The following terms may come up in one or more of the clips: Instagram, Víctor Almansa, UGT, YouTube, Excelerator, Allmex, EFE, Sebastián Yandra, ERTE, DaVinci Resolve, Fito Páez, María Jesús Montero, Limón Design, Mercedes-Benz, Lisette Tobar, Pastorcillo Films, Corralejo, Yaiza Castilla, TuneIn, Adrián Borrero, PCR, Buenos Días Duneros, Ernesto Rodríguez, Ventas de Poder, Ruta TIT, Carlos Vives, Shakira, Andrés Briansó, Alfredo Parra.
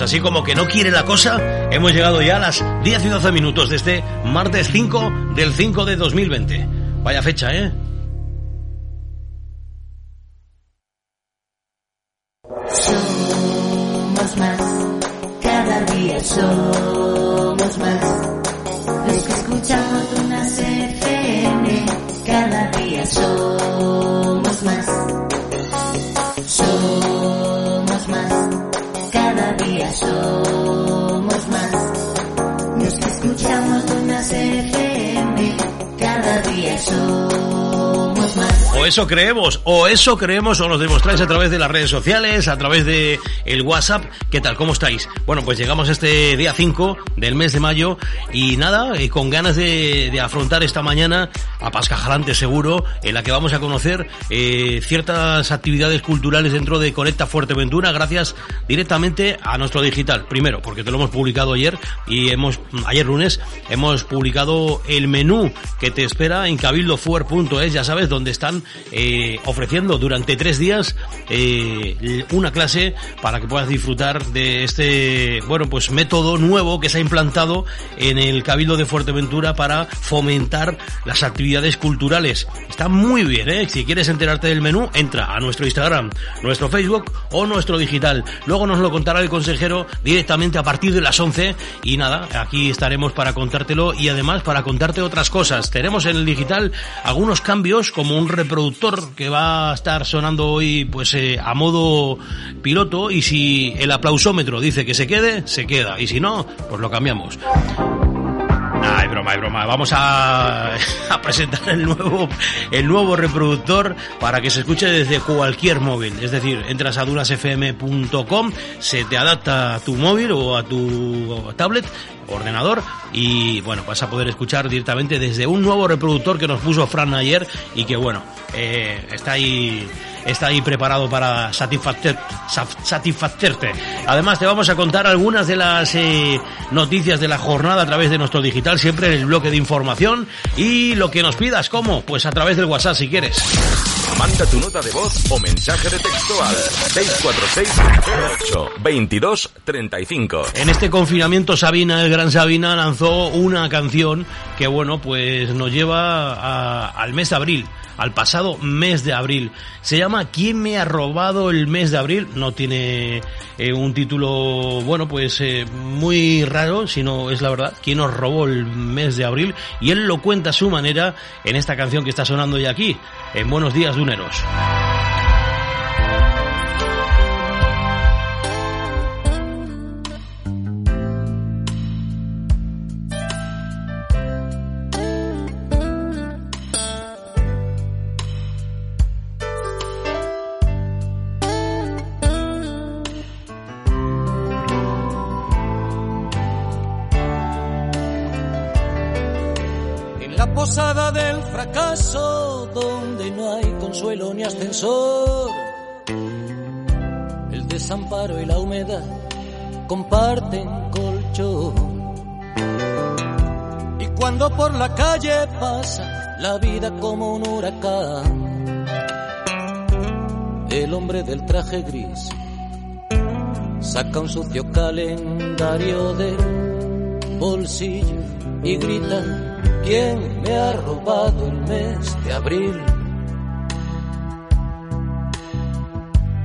Pues así como que no quiere la cosa, hemos llegado ya a las 10 y 12 minutos de este martes 5 del 5 de 2020. Vaya fecha, ¿eh? Somos más, cada día somos más, los que escuchamos Dunas FM, cada día somos más, somos más, cada día somos más, los que escuchamos Dunas FM, cada día somos más. O eso creemos, o nos demostráis a través de las redes sociales, a través de el WhatsApp. ¿Qué tal? ¿Cómo estáis? Bueno, pues llegamos a este día 5 del mes de mayo y nada, con ganas de afrontar esta mañana apascajalante seguro, en la que vamos a conocer ciertas actividades culturales dentro de Conecta Fuerteventura, gracias directamente a nuestro digital. Primero, porque te lo hemos publicado ayer y ayer lunes hemos publicado el menú que te espera en cabildofuer.es, ya sabes, donde están ofreciendo durante 3 días una clase para que puedas disfrutar de este, bueno, pues método nuevo que se ha implantado en el Cabildo de Fuerteventura para fomentar las actividades culturales. Está muy bien, ¿eh? Si quieres enterarte del menú, entra a nuestro Instagram, nuestro Facebook o nuestro digital. Luego nos lo contará el consejero directamente a partir de las 11 y nada, aquí estaremos para contártelo y además para contarte otras cosas. Tenemos en el digital algunos cambios, como un reproductor que va a estar sonando hoy pues a modo piloto, y si el aplausómetro dice que se quede, se queda, y si no, pues lo cambiamos. Hay broma. Vamos a presentar el nuevo reproductor para que se escuche desde cualquier móvil. Es decir, entras a dunasfm.com, se te adapta a tu móvil o a tu tablet, ordenador, y bueno, vas a poder escuchar directamente desde un nuevo reproductor que nos puso Fran ayer y que bueno, está ahí preparado para satisfacerte. Además, te vamos a contar algunas de las noticias de la jornada a través de nuestro digital, siempre en el bloque de información, y lo que nos pidas. ¿Cómo? Pues a través del WhatsApp, si quieres. Manda tu nota de voz o mensaje de texto al 646-08-2235. En este confinamiento, Sabina, el gran Sabina, lanzó una canción que, bueno, pues nos lleva al mes de abril, al pasado mes de abril. Se llama ¿Quién me ha robado el mes de abril? No tiene un título, bueno, pues muy raro, sino es la verdad, ¿quién nos robó el mes de abril? Y él lo cuenta a su manera en esta canción que está sonando ya aquí, en Buenos Días Duneros. Posada del fracaso, donde no hay consuelo ni ascensor. El desamparo y la humedad comparten colchón. Y cuando por la calle pasa la vida como un huracán, el hombre del traje gris saca un sucio calendario del bolsillo y grita: ¿quién me ha robado el mes de abril?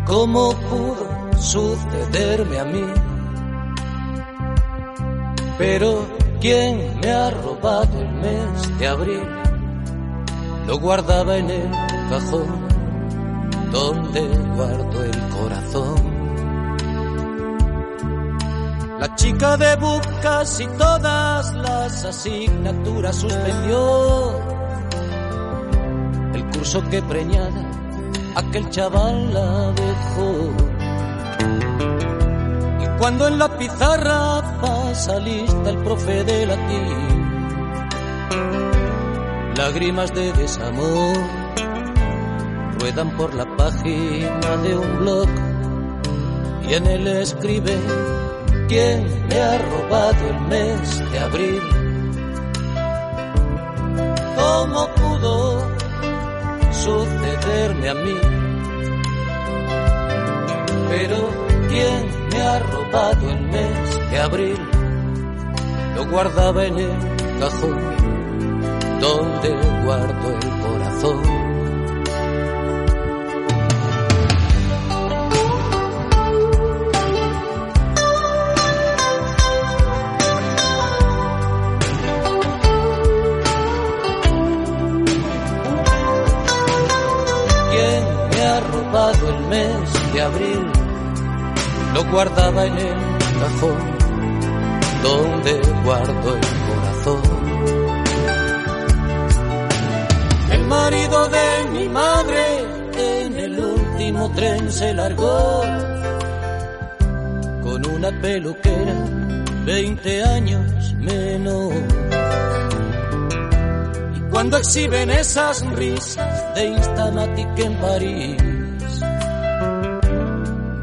¿Cómo pudo sucederme a mí? Pero ¿quién me ha robado el mes de abril? Lo guardaba en el cajón donde guardo el corazón. La chica de bucas y todas las asignaturas suspendió. El curso que preñada aquel chaval la dejó. Y cuando en la pizarra pasa lista el profe de latín, lágrimas de desamor ruedan por la página de un blog y en él escribe: ¿quién me ha robado el mes de abril? ¿Cómo pudo sucederme a mí? Pero ¿quién me ha arropado en mes de abril, lo guardaba en el cajón donde guardo el corazón. El mes de abril lo guardaba en el cajón donde guardo el corazón. El marido de mi madre en el último tren se largó con una peluquera 20 años menos. Y cuando exhiben esas risas de Instamatic en París,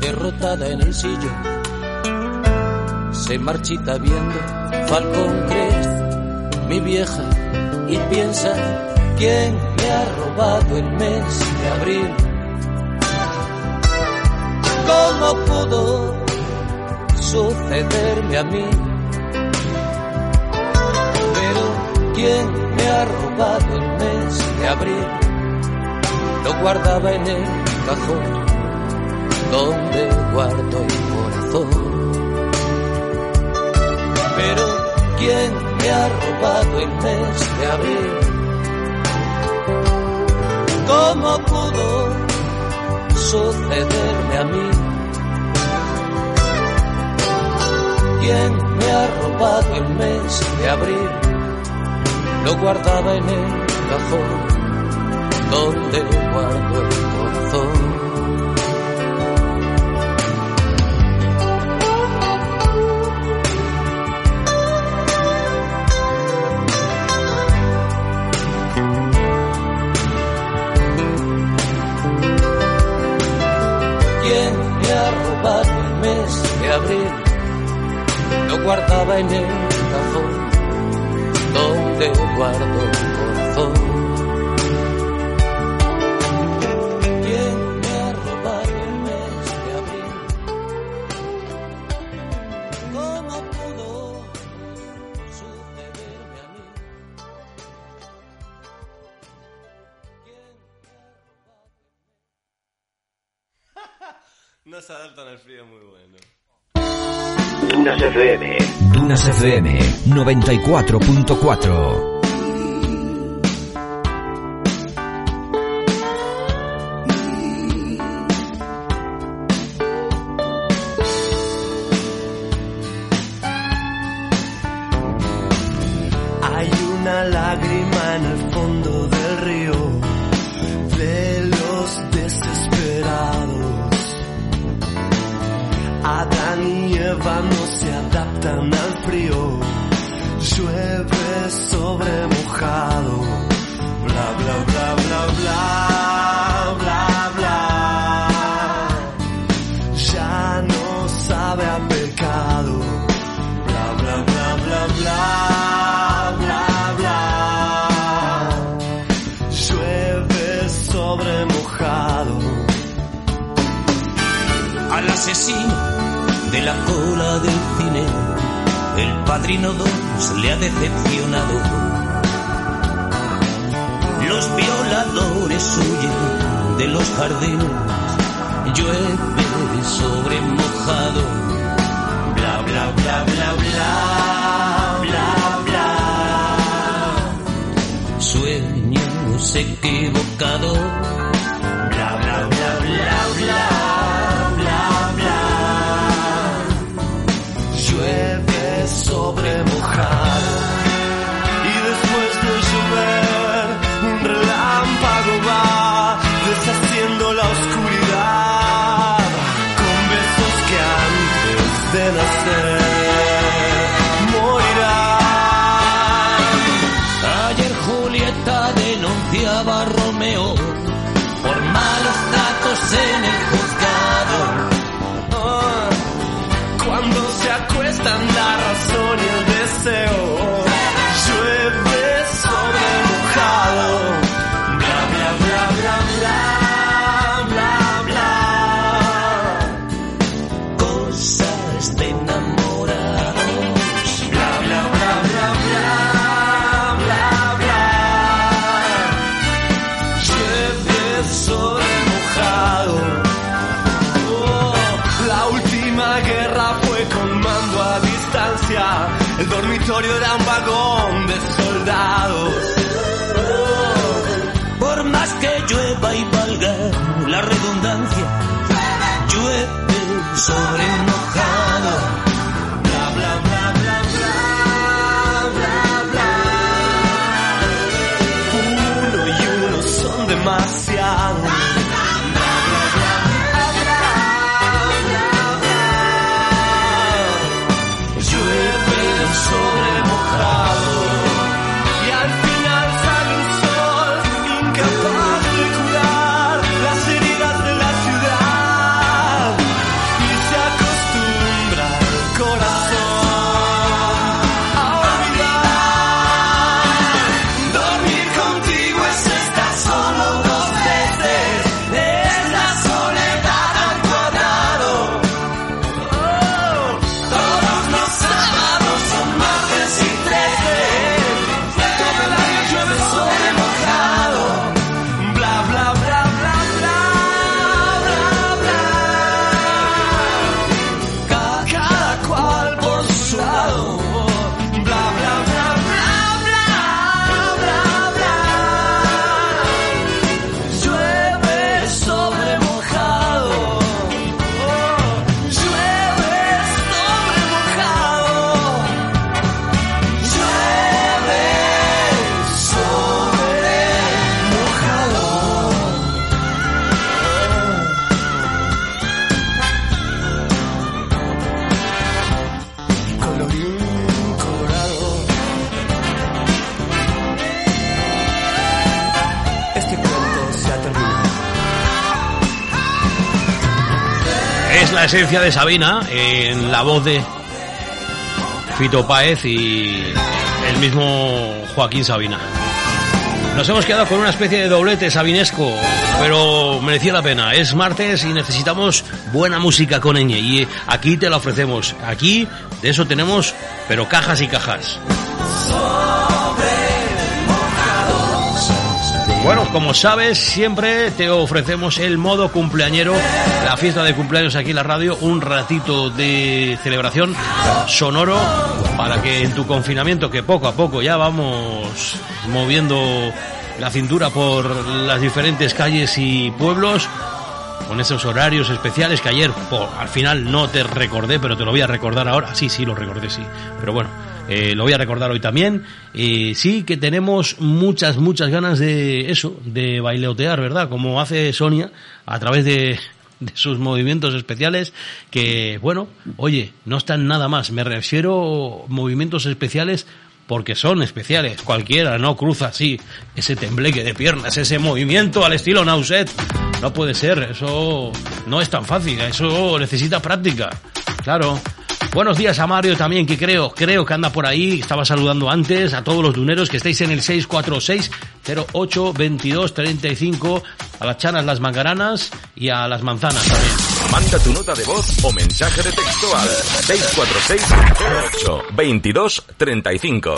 derrotada en el sillón, se marchita viendo Falcón Crest, mi vieja, y piensa: ¿quién me ha robado el mes de abril? ¿Cómo pudo sucederme a mí? Pero ¿quién me ha robado el mes de abril? Lo guardaba en el cajón donde guardo el corazón. Pero ¿quién me ha robado el mes de abril? ¿Cómo pudo sucederme a mí? ¿Quién me ha robado el mes de abril? Lo guardaba en el cajón donde guardo el corazón. Lo guardaba en el cajón donde guardo el corazón. ¿Quién me ha robado el mes de abril? ¿Cómo pudo sucederme a mí? No se adaptan al frío, muy bueno. Dunas FM 94.4. Hay una lágrima en el fondo del río de los desesperados. Adán y Eva no se adaptan al frío, llueve sobre mojado, bla bla bla bla bla bla bla, ya no sabe a pecado, bla bla bla bla bla bla bla, llueve sobre mojado. Al asesino de la cola del cine, El Padrino 2 le ha decepcionado. Los violadores huyen de los jardines, llueve sobre mojado, bla bla bla bla bla bla bla, sueños equivocados, bla bla bla bla bla. Sobre mojar y después de llover un relámpago va deshaciendo la oscuridad con besos que antes de nacer morirán. Ayer Julieta denunciaba a Romeo caer sobre mojado. Oh, la última guerra fue con mando a distancia. El dormitorio era un vagón de soldados. Oh, por más que llueva y valga la redundancia, llueve sobre mojado. Demasiado. Bla, bla, bla, bla, bla, bla, bla, bla. Llueve sobre mojado y al final sale un sol incapaz de curar las heridas de la ciudad y se acostumbra el corazón a olvidar. Dormir contigo es estar solo. La esencia de Sabina en la voz de Fito Páez y el mismo Joaquín Sabina. Nos hemos quedado con una especie de doblete sabinesco, pero merecía la pena. Es martes y necesitamos buena música con ñ, y aquí te la ofrecemos. Aquí de eso tenemos, pero cajas y cajas. Bueno, como sabes, siempre te ofrecemos el modo cumpleañero, la fiesta de cumpleaños aquí en la radio, un ratito de celebración sonoro para que en tu confinamiento, que poco a poco ya vamos moviendo la cintura por las diferentes calles y pueblos, con esos horarios especiales que ayer al final no te recordé, pero te lo voy a recordar ahora. Sí, lo recordé, sí, pero bueno. Lo voy a recordar hoy también. Sí que tenemos muchas ganas de eso, de baileotear, ¿verdad? Como hace Sonia a través de sus movimientos especiales que, bueno, oye, no están nada más. Me refiero movimientos especiales porque son especiales. Cualquiera no cruza así ese tembleque de piernas, ese movimiento al estilo Nauset. No puede ser, eso no es tan fácil, eso necesita práctica, claro. Buenos días a Mario también, que creo que anda por ahí. Estaba saludando antes a todos los duneros que estáis en el 646-08-22-35, a las chanas, las mangaranas y a las manzanas también. Manda tu nota de voz o mensaje de texto al 646-08-22-35.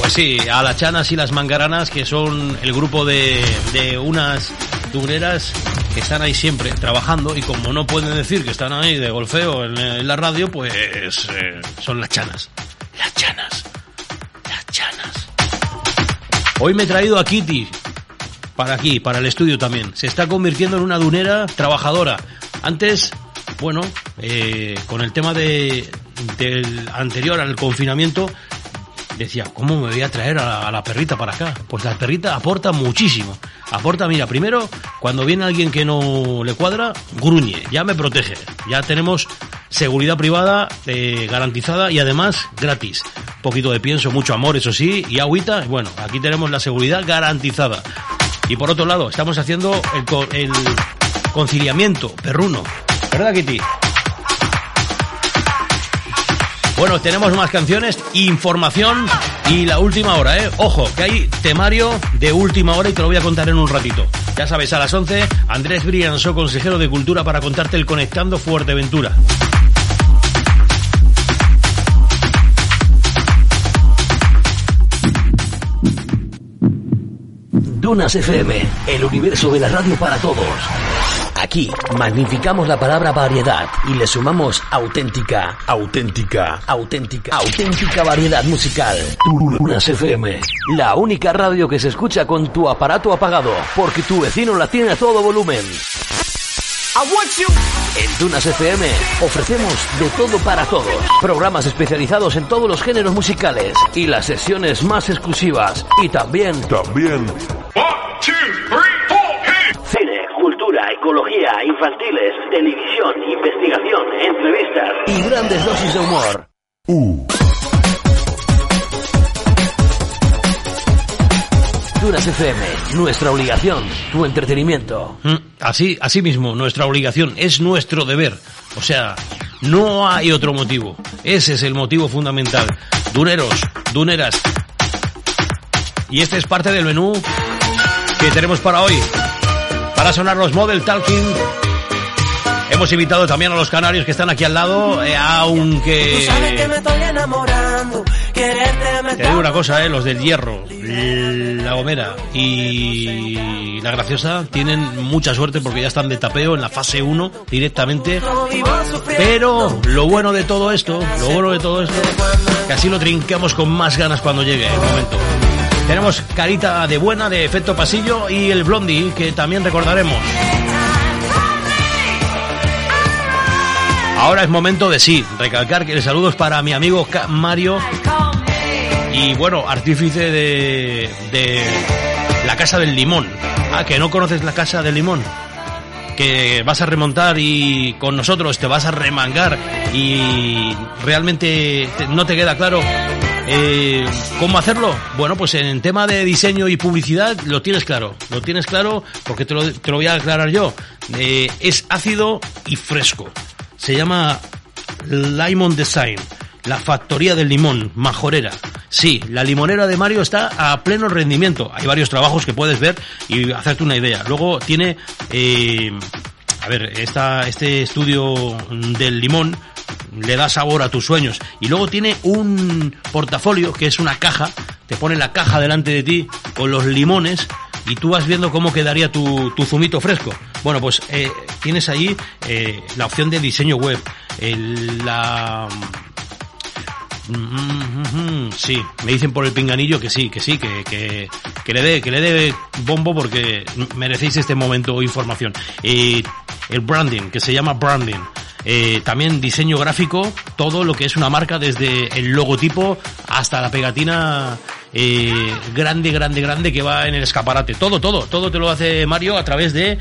Pues sí, a las chanas y las mangaranas, que son el grupo de unas duneras que están ahí siempre trabajando, y como no pueden decir que están ahí de golfeo en la radio, pues son las chanas. Las chanas. Hoy me he traído a Kitty para aquí, para el estudio también. Se está convirtiendo en una dunera trabajadora. Antes, bueno, con el tema del anterior al confinamiento, decía, ¿cómo me voy a traer a la perrita para acá? Pues la perrita aporta muchísimo. Aporta, mira, primero, cuando viene alguien que no le cuadra, gruñe, ya me protege. Ya tenemos seguridad privada garantizada y además gratis. Un poquito de pienso, mucho amor, eso sí, y agüita. Bueno, aquí tenemos la seguridad garantizada. Y por otro lado, estamos haciendo el conciliamiento perruno. ¿Verdad, Kitty? Bueno, tenemos más canciones, información y la última hora, ¿eh? Ojo, que hay temario de última hora y te lo voy a contar en un ratito. Ya sabes, a las 11, Andrés Briansó, consejero de Cultura, para contarte el Conectando Fuerteventura. Dunas FM, el universo de la radio para todos. Aquí magnificamos la palabra variedad y le sumamos auténtica variedad musical. Dunas FM, la única radio que se escucha con tu aparato apagado, porque tu vecino la tiene a todo volumen. En Dunas FM ofrecemos de todo para todos, programas especializados en todos los géneros musicales y las sesiones más exclusivas y también 1, 2, 3, 4, cine, cultura, ecología, infantiles, televisión, investigación, entrevistas y grandes dosis de humor. Dunas FM, nuestra obligación, tu entretenimiento. Así mismo, nuestra obligación, es nuestro deber. O sea, no hay otro motivo. Ese es el motivo fundamental. Duneros, duneras. Y este es parte del menú que tenemos para hoy. Para sonar los Model Talking. Hemos invitado también a los canarios que están aquí al lado, aunque... Tú sabes que me estoy enamorando. Te digo una cosa, los del Hierro, La Gomera y La Graciosa tienen mucha suerte porque ya están de tapeo en la fase 1 directamente. Pero lo bueno de todo esto, que así lo trincamos con más ganas cuando llegue el momento. Tenemos Carita de Buena de Efecto Pasillo y el Blondie, que también recordaremos. Ahora es momento de recalcar que el saludo es para mi amigo Mario. Y bueno, artífice de la Casa del Limón. Ah, que no conoces la Casa del Limón. Que vas a remontar y con nosotros te vas a remangar. Y realmente no te queda claro cómo hacerlo. Bueno, pues en tema de diseño y publicidad lo tienes claro porque te lo voy a aclarar yo. Es ácido y fresco. Se llama Limón Design, la factoría del limón, Majorera. Sí, la limonera de Mario está a pleno rendimiento. Hay varios trabajos que puedes ver y hacerte una idea. Luego tiene, este estudio del limón le da sabor a tus sueños. Y luego tiene un portafolio que es una caja, te pone la caja delante de ti con los limones y tú vas viendo cómo quedaría tu zumito fresco. Bueno, pues tienes ahí la opción de diseño web, sí, me dicen por el pinganillo que le dé bombo porque merecéis este momento de información. El branding, que se llama branding. También diseño gráfico, todo lo que es una marca, desde el logotipo hasta la pegatina grande que va en el escaparate. Todo te lo hace Mario a través de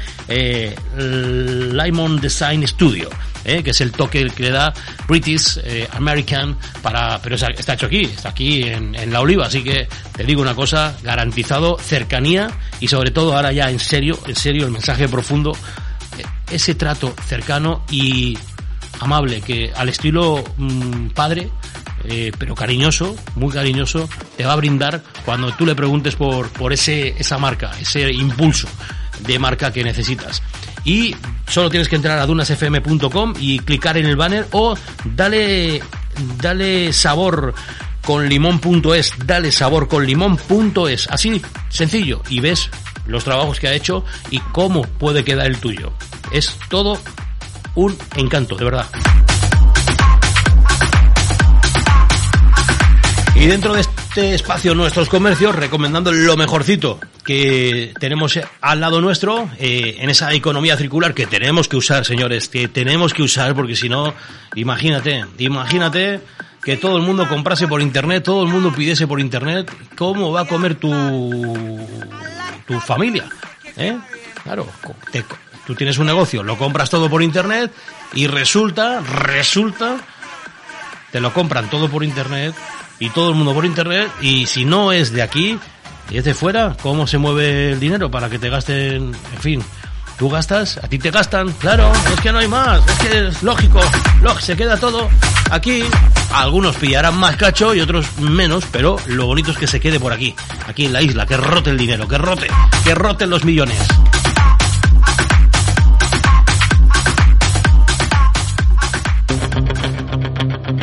Limón Design Studio, que es el toque que le da British American pero está hecho aquí, en La Oliva. Así que te digo una cosa, garantizado cercanía y sobre todo ahora ya en serio el mensaje profundo. Ese trato cercano y amable, que al estilo padre, pero cariñoso, muy cariñoso, te va a brindar cuando tú le preguntes por esa marca, ese impulso de marca que necesitas. Y solo tienes que entrar a dunasfm.com y clicar en el banner o dale sabor con limón.es, así sencillo, y ves los trabajos que ha hecho y cómo puede quedar el tuyo. Es todo un encanto, de verdad. Y dentro de este espacio, nuestros comercios, recomendando lo mejorcito que tenemos al lado nuestro, en esa economía circular que tenemos que usar, señores, porque si no, imagínate que todo el mundo comprase por internet, todo el mundo pidiese por internet, ¿cómo va a comer tu familia? Claro, tú tienes un negocio, lo compras todo por internet y resulta, te lo compran todo por internet y todo el mundo por internet, y si no es de aquí y es de fuera, ¿cómo se mueve el dinero para que te gasten? En fin, tú gastas, a ti te gastan, claro, es que no hay más, es que es lógico, se queda todo aquí. Algunos pillarán más cacho y otros menos, pero lo bonito es que se quede por aquí en la isla, que rote el dinero, que roten los millones.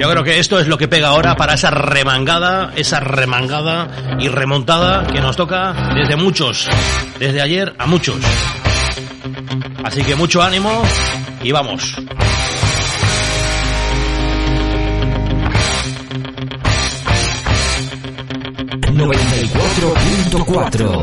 Yo creo que esto es lo que pega ahora para esa remangada y remontada que nos toca desde muchos, desde ayer a muchos. Así que mucho ánimo y vamos. ...94.4...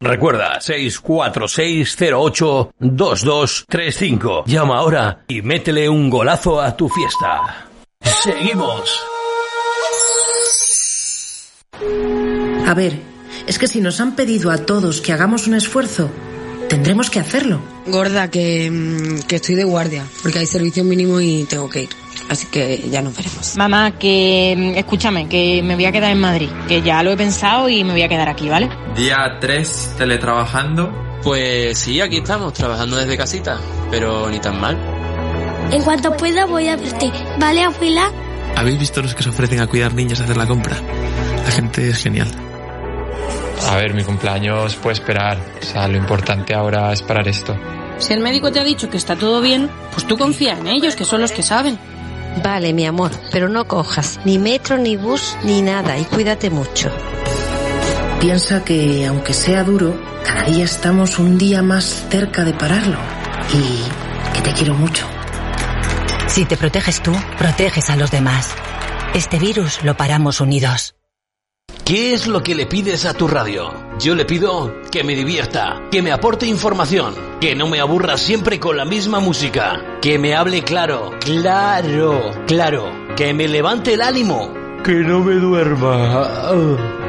Recuerda, 646082235. Llama ahora y métele un golazo a tu fiesta. Seguimos. A ver, es que si nos han pedido a todos que hagamos un esfuerzo, Tendremos que hacerlo. Gorda, que estoy de guardia, porque hay servicio mínimo y tengo que ir. Así que ya nos veremos. Mamá, que escúchame, que me voy a quedar en Madrid, que ya lo he pensado y me voy a quedar aquí, ¿vale? Día 3, teletrabajando. Pues sí, aquí estamos, trabajando desde casita, pero ni tan mal. En cuanto pueda voy a verte, ¿vale, abuela? ¿Habéis visto los que se ofrecen a cuidar niñas a hacer la compra? La gente es genial. A ver, mi cumpleaños puede esperar. O sea, lo importante ahora es parar esto. Si el médico te ha dicho que está todo bien, pues tú confía en ellos, que son los que saben. Vale, mi amor, pero no cojas ni metro, ni bus, ni nada, y cuídate mucho. Piensa que, aunque sea duro, cada día estamos un día más cerca de pararlo. Y que te quiero mucho. Si te proteges tú, proteges a los demás. Este virus lo paramos unidos. ¿Qué es lo que le pides a tu radio? Yo le pido que me divierta, que me aporte información, que no me aburra siempre con la misma música, que me hable claro, que me levante el ánimo, que no me duerma,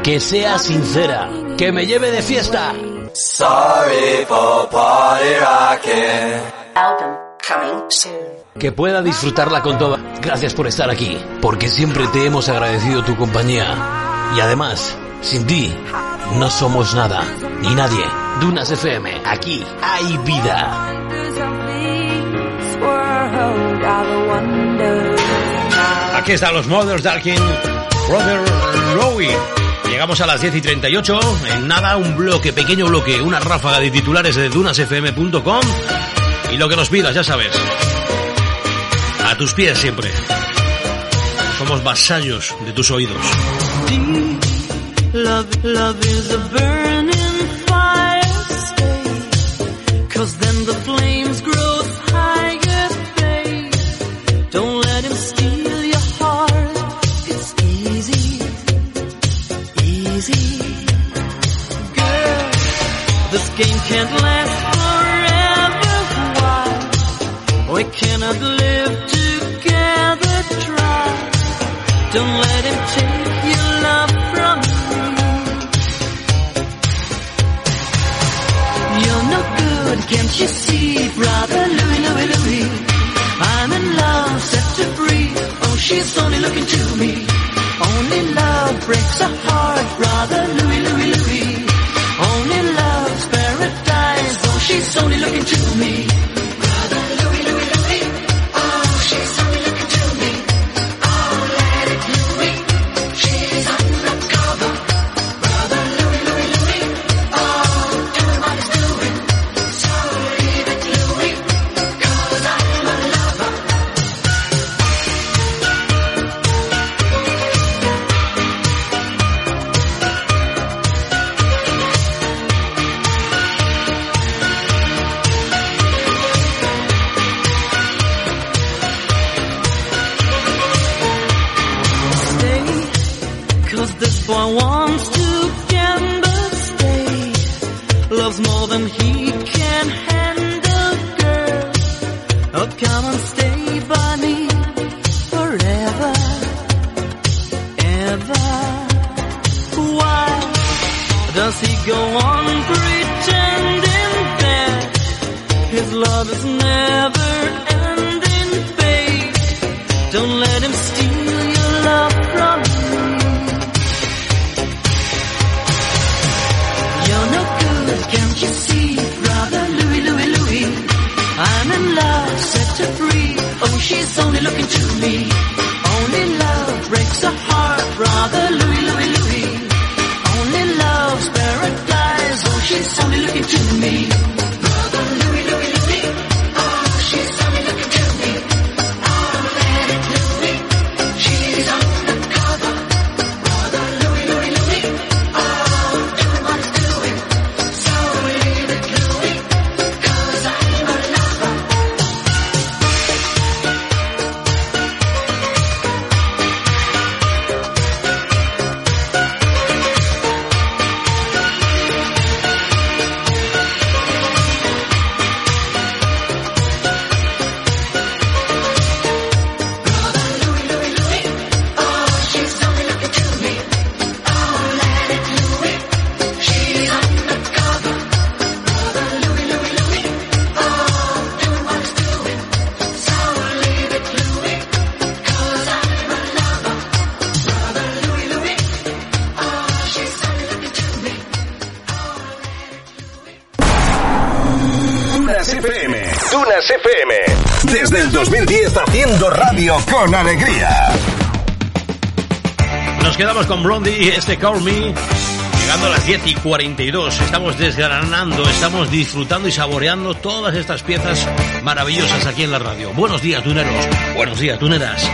que sea sincera, que me lleve de fiesta. Sorry for party rocking. Album coming soon. Que pueda disfrutarla con toda. Gracias por estar aquí, porque siempre te hemos agradecido tu compañía. Y además, sin ti, no somos nada, ni nadie. Dunas FM, aquí hay vida. Aquí están los Mothers Darkin, Brother Rowie. Llegamos a las 10:38, en nada, un bloque, pequeño bloque, una ráfaga de titulares de dunasfm.com. Y lo que nos pidas, ya sabes. A tus pies siempre. Somos vasallos de tus oídos. Love is a burning fire. Stay, 'cause then the flames grow higher. Babe, don't let him steal your heart. It's easy. Girl, this game can't last forever. Why? We cannot live. Don't let him take your love from you. You're no good, can't you see? Brother Louie, I'm in love, set to free. Oh, she's only looking to me. Only love breaks a heart. Brother Louie, only love's paradise. Oh, she's only looking to me. Dunas FM. Desde el 2010 haciendo radio con alegría. Nos quedamos con Blondie y este Call Me. Llegando a las 10:42, estamos desgranando, estamos disfrutando y saboreando todas estas piezas maravillosas aquí en la radio. Buenos días, duneros. Buenos días, duneras.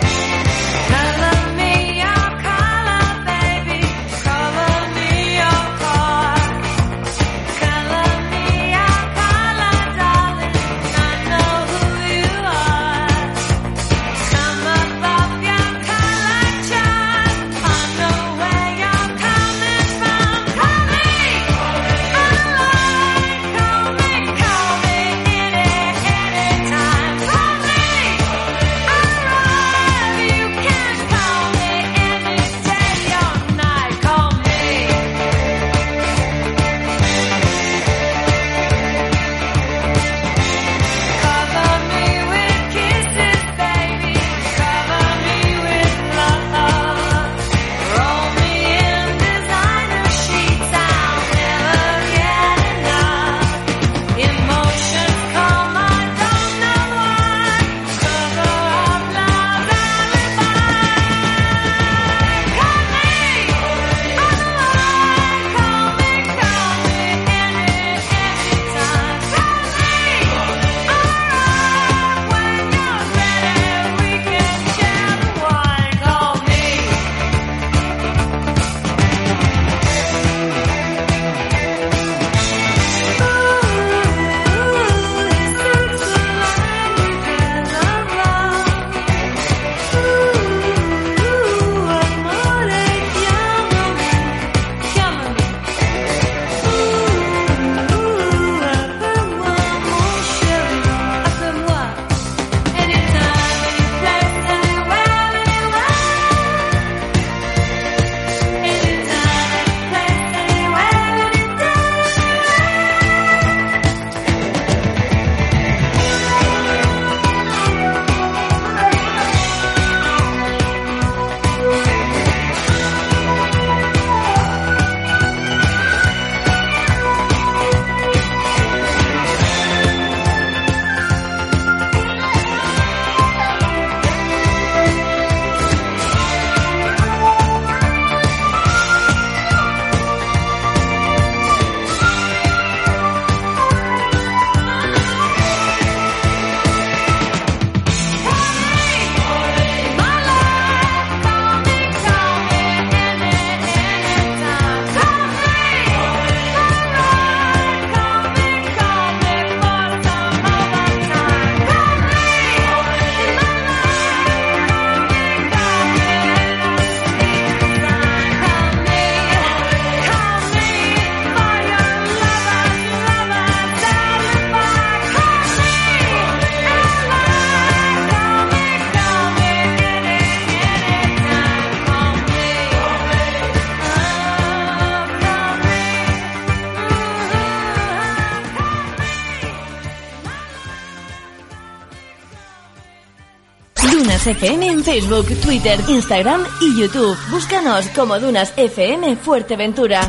FM en Facebook, Twitter, Instagram y YouTube. Búscanos como Dunas FM Fuerteventura.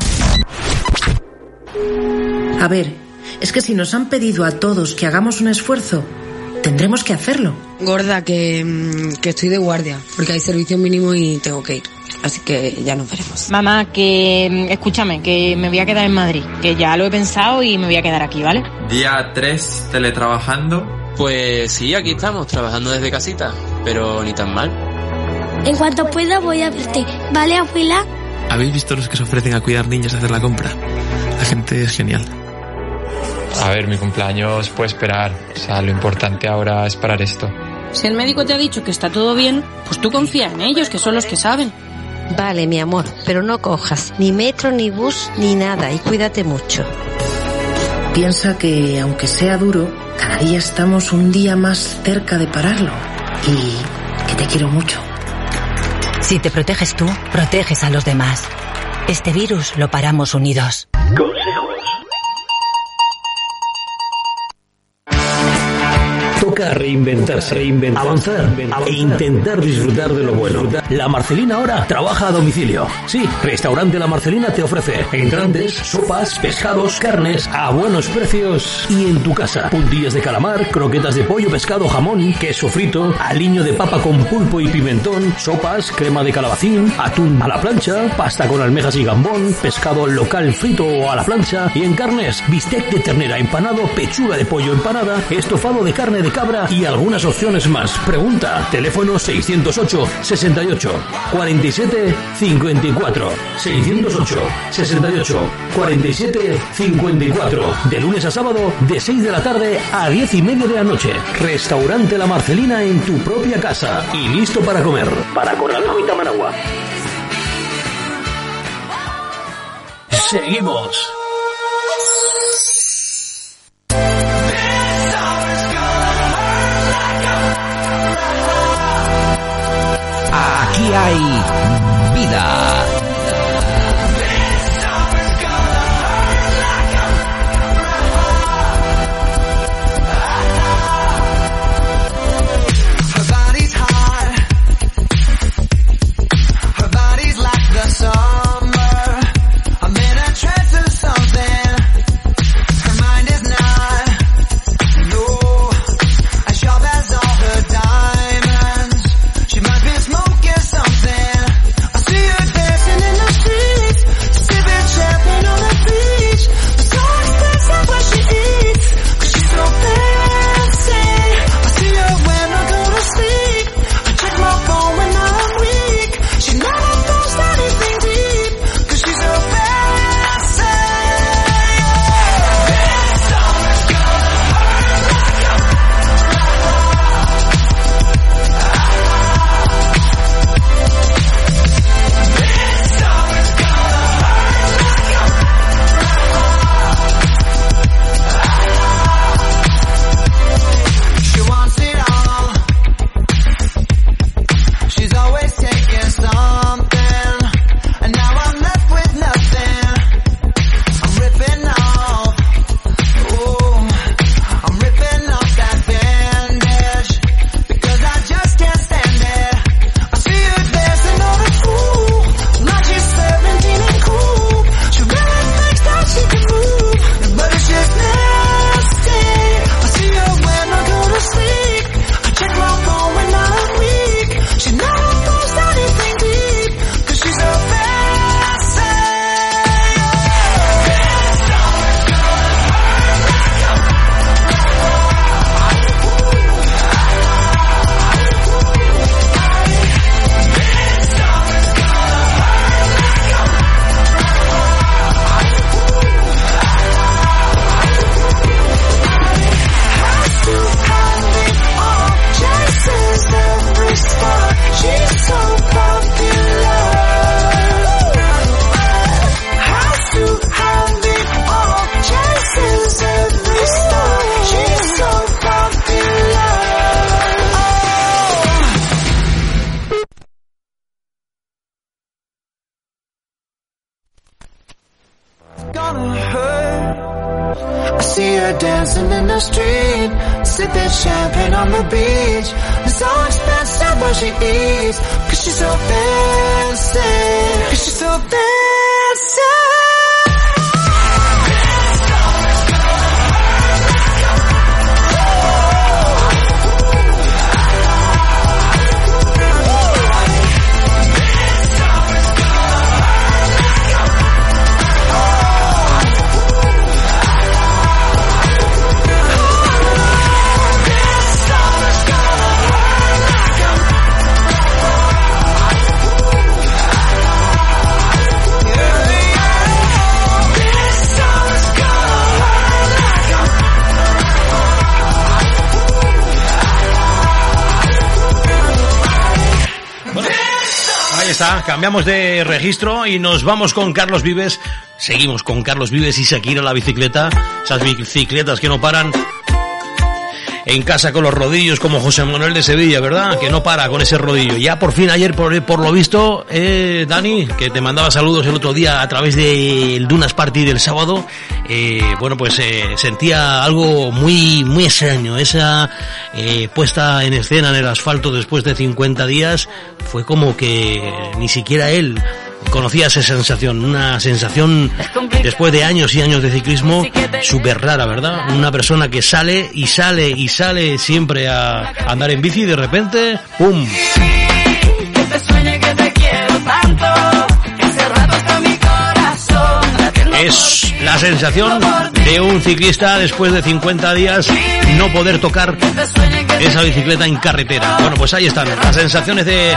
A ver, es que si nos han pedido a todos que hagamos un esfuerzo, tendremos que hacerlo. Gorda, que estoy de guardia, porque hay servicio mínimo y tengo que ir. Así que ya nos veremos. Mamá, que escúchame, que me voy a quedar en Madrid, que ya lo he pensado y me voy a quedar aquí, ¿vale? Día 3, teletrabajando. Pues sí, aquí estamos, trabajando desde casita, pero ni tan mal. En cuanto pueda voy a verte, ¿vale, abuela? ¿Habéis visto los que se ofrecen a cuidar niñas a hacer la compra? La gente es genial. A ver, mi cumpleaños puede esperar, o sea, lo importante ahora es parar esto. Si el médico te ha dicho que está todo bien, pues tú confía en ellos, que son los que saben. Vale, mi amor, pero no cojas ni metro, ni bus, ni nada, y cuídate mucho. Piensa que, aunque sea duro, cada día estamos un día más cerca de pararlo. Y que te quiero mucho. Si te proteges tú, proteges a los demás. Este virus lo paramos unidos. Buscar, reinventarse, avanzar e intentar disfrutar de lo bueno. La Marcelina ahora trabaja a domicilio. Sí, Restaurante La Marcelina te ofrece entrantes, sopas, pescados, carnes a buenos precios y en tu casa. Puntillas de calamar, croquetas de pollo, pescado, jamón, queso frito, aliño de papa con pulpo y pimentón, sopas, crema de calabacín, atún a la plancha, pasta con almejas y gambón, pescado local frito o a la plancha y en carnes, bistec de ternera empanado, pechuga de pollo empanada, estofado de carne de cabra y algunas opciones más. Pregunta, teléfono 608 68 47 54 608 68 47 54 de lunes a sábado de 6 de la tarde a 10 y media de la noche. Restaurante La Marcelina en tu propia casa y listo para comer. Para Corralejo y Tamanagua. Seguimos. Aquí hay vida. Cambiamos de registro y nos vamos con Carlos Vives. Seguimos con Carlos Vives y Shakira la bicicleta. Esas bicicletas que no paran. en casa con los rodillos, como José Manuel de Sevilla, ¿verdad? Que no para con ese rodillo. Ya por fin ayer, por lo visto, Dani, que te mandaba saludos el otro día a través del Dunas Party del sábado, bueno, pues sentía algo muy, muy extraño. Esa puesta en escena en el asfalto después de 50 días fue como que ni siquiera él conocía esa sensación, una sensación después de años y años de ciclismo súper rara, ¿verdad? Una persona que sale y sale y sale siempre a andar en bici y de repente ¡pum! Es la sensación de un ciclista después de 50 días no poder tocar esa bicicleta en carretera. Bueno, pues ahí están las sensaciones de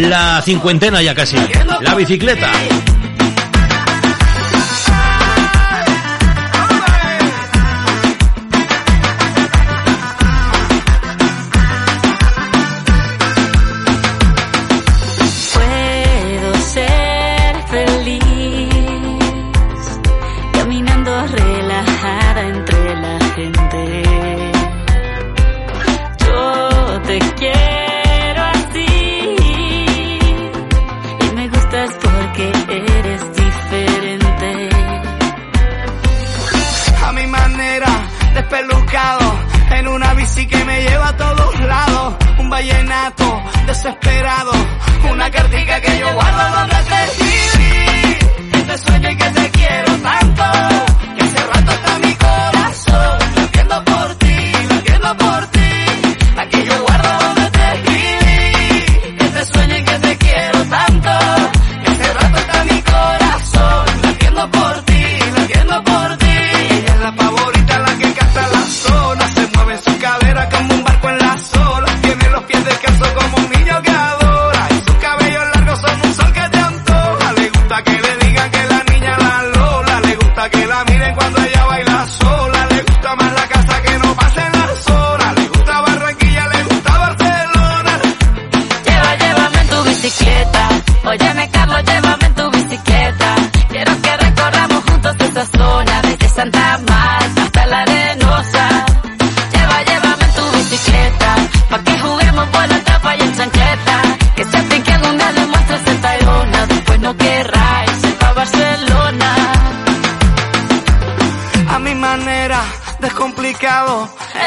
la cincuentena ya casi. La bicicleta. Desesperado, una cartica que yo guardo donde te escribí, que te sueño y que te quiero tanto, que ese rato está mi corazón, lo entiendo por ti, la que yo guardo donde te escribí, que te sueño y que te quiero tanto, que ese rato está mi corazón, lo entiendo por ti, ella es la favorita, la que canta la zona, se mueve en su cadera como un barco en la sola, tiene los pies descalzos como un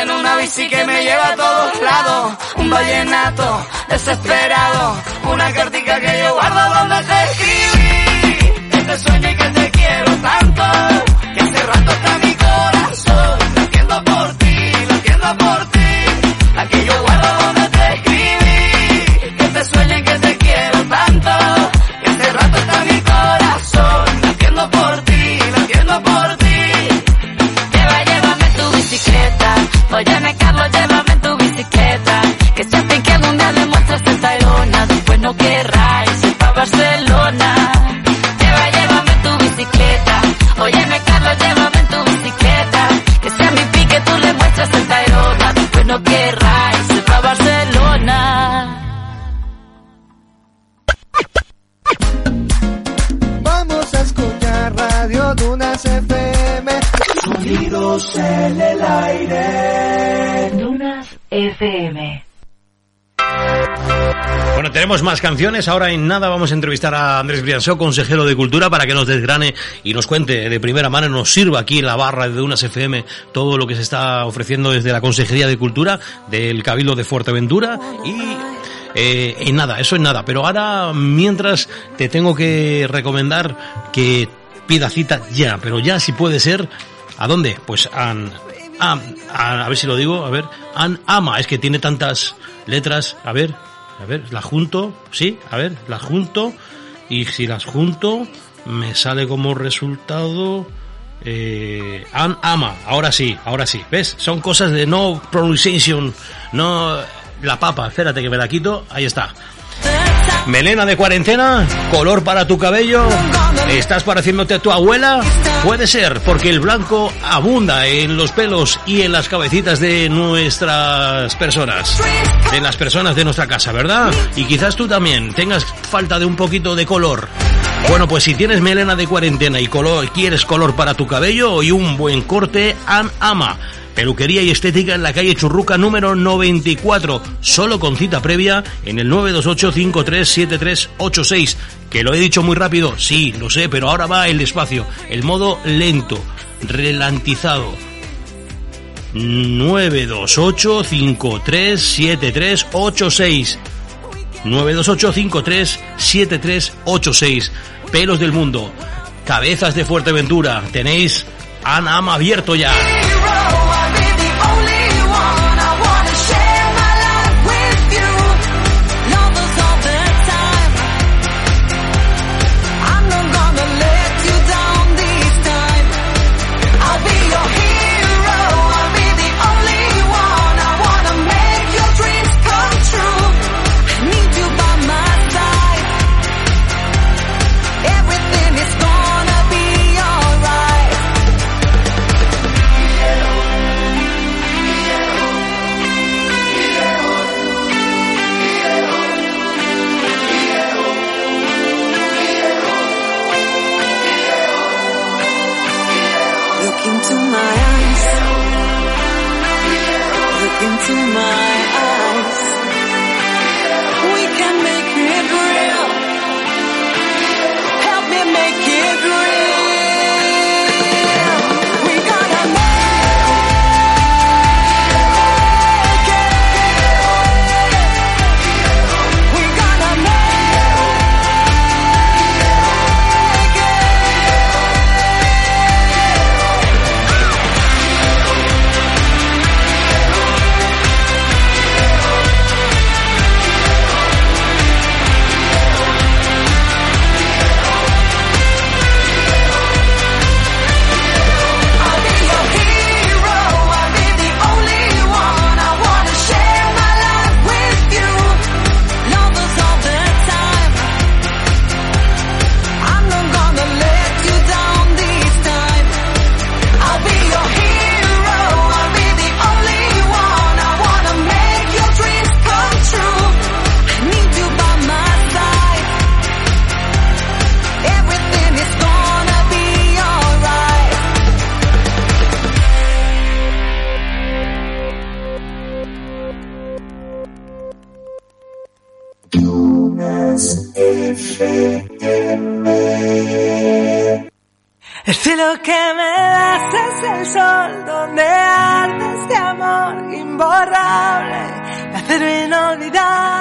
en una bici que me lleva a todos lados, un vallenato desesperado, una cartica que yo guardo donde te escribí, que te sueño y que te quiero tanto, que hace rato está mi corazón, lo entiendo por ti, la que yo guardo donde te escribí, que te sueño y que te quiero tanto, que hace rato está mi corazón, lo entiendo por ti, bicicleta. Óyeme Carlos, llévame en tu bicicleta, que si hasta que algún día le muestras esta lona, después no querrás ir pa' Barcelona. Llévame en tu bicicleta, óyeme Carlos, llévame en tu bicicleta, que si a mi pique tú le muestras esta lona, después no querrás ir pa' Barcelona. Vamos a escuchar Radio Dunas FM. Unidos en el aire. Dunas FM. Bueno, tenemos más canciones. Ahora en nada vamos a entrevistar a Andrés Briansó, consejero de Cultura, para que nos desgrane y nos cuente de primera mano, nos sirva aquí en la barra de Dunas FM todo lo que se está ofreciendo desde la Consejería de Cultura del Cabildo de Fuerteventura. Y en nada, eso en nada. Pero ahora, mientras, te tengo que recomendar que pida cita ya, pero ya si puede ser. ¿A dónde? Pues a ver si lo digo, a ver, AMA, es que tiene tantas letras, a ver, las junto, sí, a ver, las junto, y si las junto, me sale como resultado, AMA, ahora sí, ¿ves? Son cosas de no pronunciation, no, la papa, espérate que me la quito, ahí está. Melena de cuarentena, color para tu cabello, ¿estás pareciéndote a tu abuela? Puede ser, porque el blanco abunda en los pelos y en las cabecitas de nuestras personas, de las personas de nuestra casa, ¿verdad? Y quizás tú también tengas falta de un poquito de color. Bueno, pues si tienes melena de cuarentena y color, quieres color para tu cabello y un buen corte, AMA. Peluquería y estética en la calle Churruca número 94, solo con cita previa en el 928537386. Que lo he dicho muy rápido, sí, lo sé, pero ahora va el despacio, el modo lento, ralentizado. 928537386. 928537386. Pelos del mundo, cabezas de Fuerteventura, tenéis ANAM abierto ya.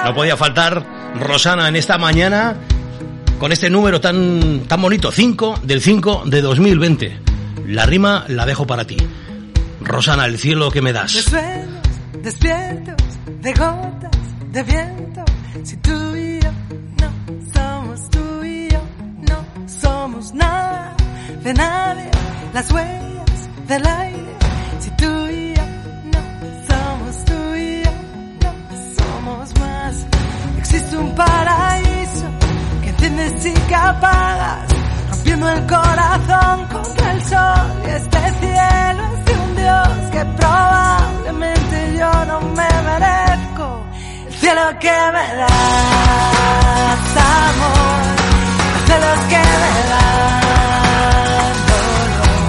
No podía faltar Rosana en esta mañana con este número tan bonito, 5 del 5 de 2020. La rima la dejo para ti. Rosana, el cielo que me das. De sueños despiertos, de gotas, de viento. Si tú y yo no somos tú y yo, no somos nada de nadie. Las huellas del aire. Si tú y yo no somos tú y yo, más. Existe un paraíso que entiendes y que apagas, rompiendo el corazón contra el sol. Y este cielo es de un Dios que probablemente yo no me merezco. El cielo que me das, amor. El cielo que me das, dolor.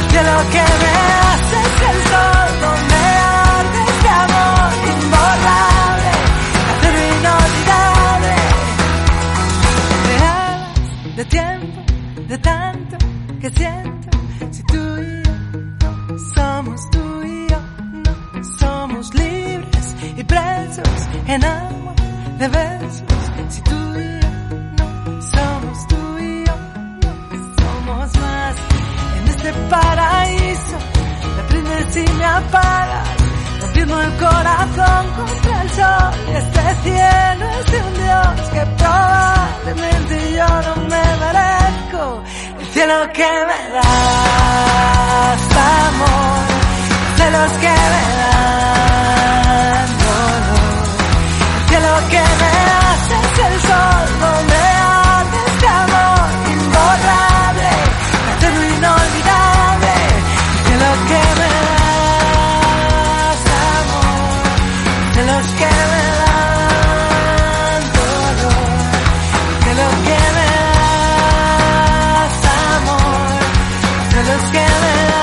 El cielo que me das es el sol donde arde este amor inmortal. De tiempo, de tanto que siento. Si tú y yo no somos tú y yo, no somos libres y presos en agua de besos. Si tú y yo no somos tú y yo, no somos más. En este paraíso me prendes y me apagas, rompiendo el corazón contra el sol. Y este cielo es de un Dios que probablemente yo no me merezco. El cielo que me das, amor. El cielo que me das, dolor. El cielo que me das es el sol donde arde este amor imborrable, eterno inolvidable. El cielo que me das, amor. El cielo que me das. Let's get it.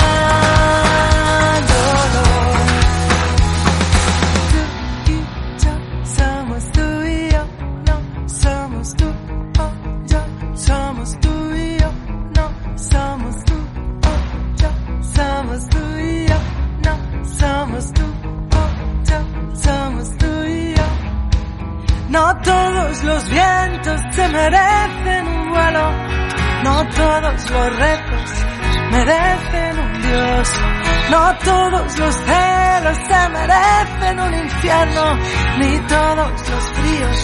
No todos los vientos se merecen un vuelo, no todos los retos merecen un Dios, no todos los celos se merecen un infierno, ni todos los fríos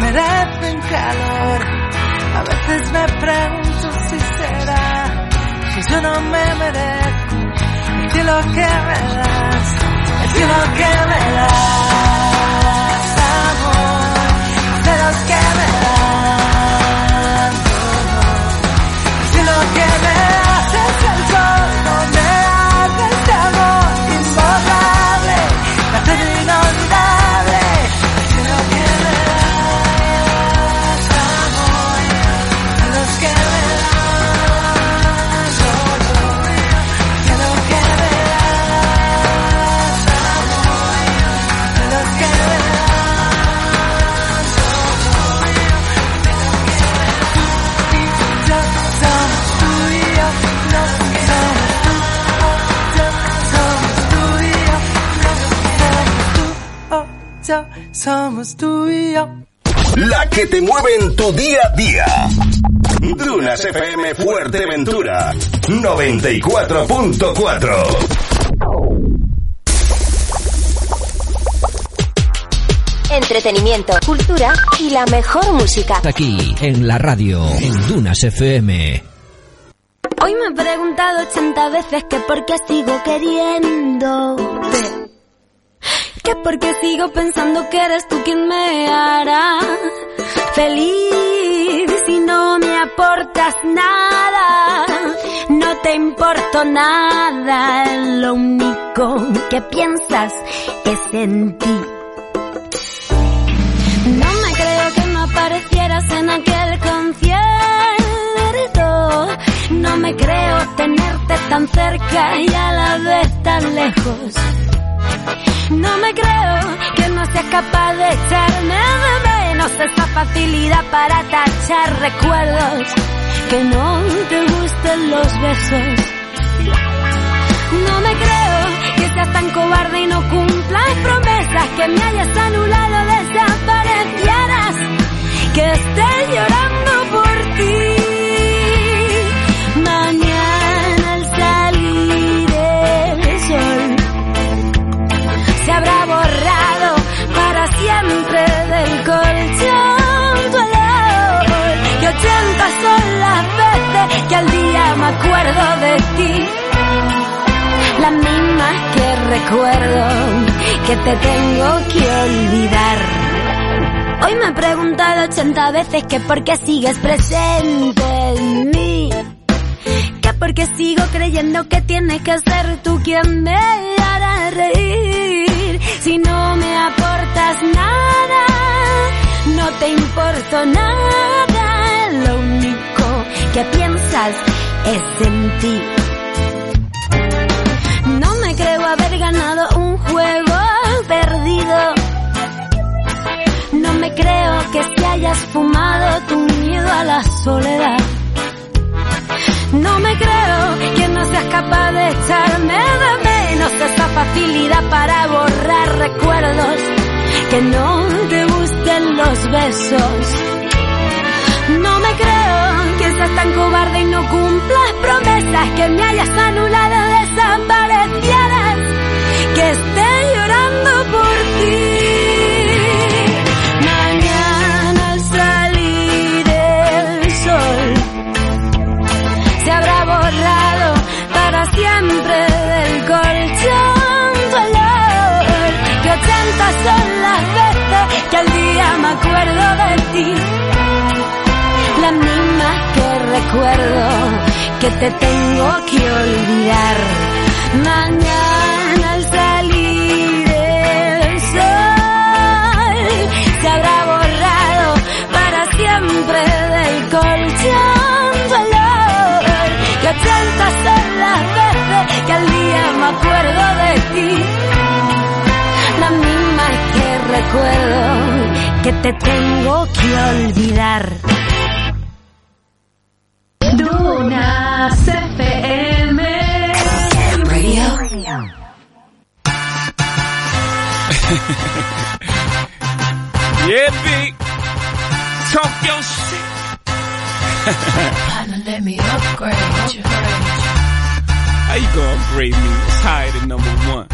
merecen calor. A veces me pregunto si será que yo no me merezco el cielo que me das, el cielo que me das, amor, el cielo que me das, todo, el cielo que me das es el sol donde arde este amor imborrable, me hace inolvidable, el cielo que me das, amor, el cielo que me das, todo, el cielo que me das, amor, el cielo que me das, todo, el cielo que me das, somos tú y yo, somos tú y yo, somos tú y yo. La que te mueve en tu día a día. Dunas FM Fuerteventura 94.4. Entretenimiento, cultura y la mejor música. Aquí, en la radio, en Dunas FM. Hoy me he preguntado 80 veces que por qué sigo queriéndote, que por qué sigo pensando que eres tú quien me hará feliz. Si no me aportas nada, no te importo nada, lo único que piensas es en ti. No me creo que no aparecieras en aquel concierto, no me creo tenerte tan cerca y a la vez tan lejos. No me creo que no seas capaz de echarme de menos, esa facilidad para tachar recuerdos, que no te gusten los besos. No me creo que seas tan cobarde y no cumplas promesas, que me hayas anulado, desaparecieras, que estés llorando por ti. Mañana al salir el sol se habrá borrado para siempre del colchón tu olor, y 80 son las veces que al día me acuerdo de ti, las mismas que recuerdo que te tengo que olvidar. Hoy me he preguntado 80 veces que por qué sigues presente en mí, que por qué sigo creyendo que tienes que ser tú quien me hará reír. Si no me aportas nada, no te importo nada, lo único que piensas es en ti. No me creo haber ganado un juego perdido, no me creo que te hayas fumado tu miedo a la soledad. No me creo que no seas capaz de echarme de menos, esa facilidad para borrar recuerdos, que no te gusten los besos. No me creo que seas tan cobarde y no cumplas promesas, que me hayas anulado, desaparecieras, que esté llorando por ti. Mañana al salir el sol se habrá borrado para siempre del colchón tu olor, que 80 son las veces que al día me acuerdo de ti, las mismas que recuerdo que te tengo que olvidar. Mañana al salir el sol se habrá borrado para siempre del colchón tu olor, que 80 son las veces que al día me acuerdo de ti, las mismas que recuerdo que te tengo que olvidar. Dunas FM Radio. Yeah, B. Talk your shit. Partner, let me upgrade you. How you gonna upgrade me? It's higher than number one.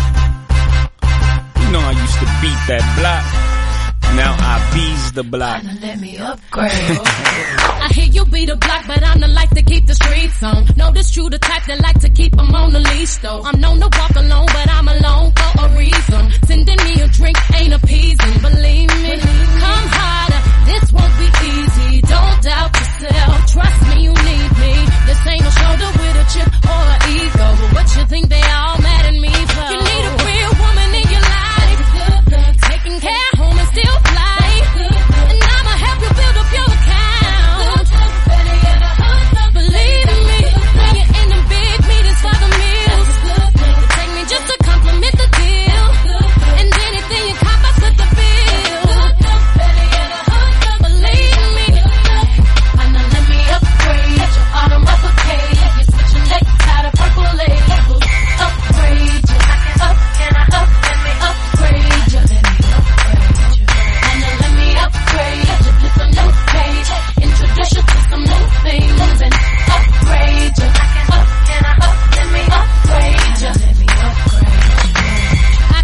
You know I used to beat that block. Now I bees the block. Let me upgrade. I hear you be the block, but I'm the like to keep the streets on. Know this true, the type that like to keep them on the leash, though. I'm known to walk alone, but I'm alone for a reason. Sending me a drink ain't appeasing, believe me. Come harder, this won't be easy. Don't doubt yourself, trust me, you need me. This ain't no shoulder with a chip or an ego. But what you think they all mad at me for? You need a real woman in your life, taking care home and still fly, and I'ma help you build up your account. Believe in me, when you're in the big meetings for the meals, it take me just to compliment the deal, and anything you cop, I split the bill. Believe in me, I know let me upgrade your autumn upgrade. You switch your legs out of purple labels. Upgrade you, up can I up? Let me upgrade you. Introduce you to some new things and upgrade you. I can up, let me upgrade you. I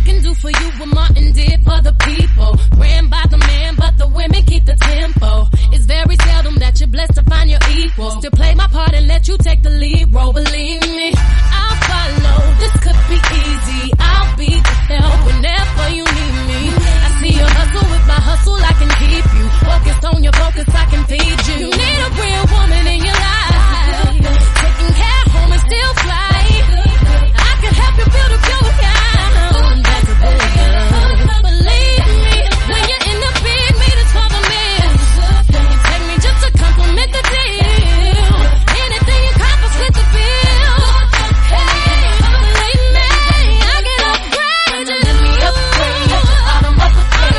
can do for you what Martin did for the people. Ran by the man, but the women keep the tempo. It's very seldom that you're blessed to find your equal. Still play my part and let you take the lead role. Believe me, I'll follow. This could be easy. I'll be the help whenever you need me. I see your hustle with my hustle. I can keep you focused on your focus. I can feed you. You need a real woman in your life, taking care home and still fly. I can help you build up your account. That's a billion. Believe me, when you're in the big meetings for the meal, you take me just to compliment the deal. Anything you compass with the bill. Hey, believe me, I can upgrade you. Let me upgrade you.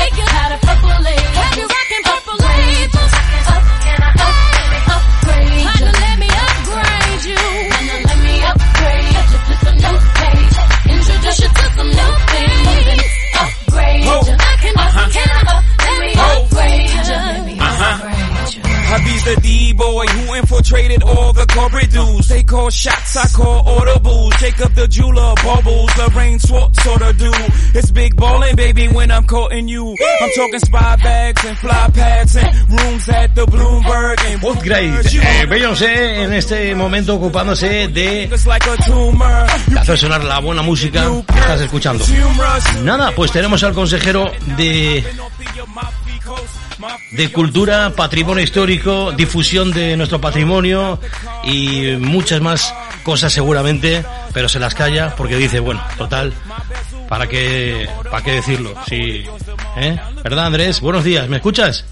Take you out of purple labels. Have you rockin' purple labels? I can upgrade you. Partner, let me upgrade you. Partner, let me upgrade you. To some new page. Introduce you to some new things. Upgrade you. I can up. Let me upgrade you. I be the D-boy who infiltrated all the corporate dudes. They call shots, I call audibles. Take up the jeweler, bubbles, the rain swat sort of do. It's big ballin', baby, when I'm courting you. I'm talking spy bags and fly pads and rooms at the Bloomberg. Upgrade. Beyoncé en este momento ocupándose de hacer sonar la buena música que estás escuchando. Nada, pues tenemos al consejero de Cultura, Patrimonio Histórico, difusión de nuestro patrimonio y muchas más cosas seguramente, pero se las calla porque dice, bueno, total, ¿para qué decirlo? Sí, ¿verdad, Andrés? Buenos días, ¿me escuchas?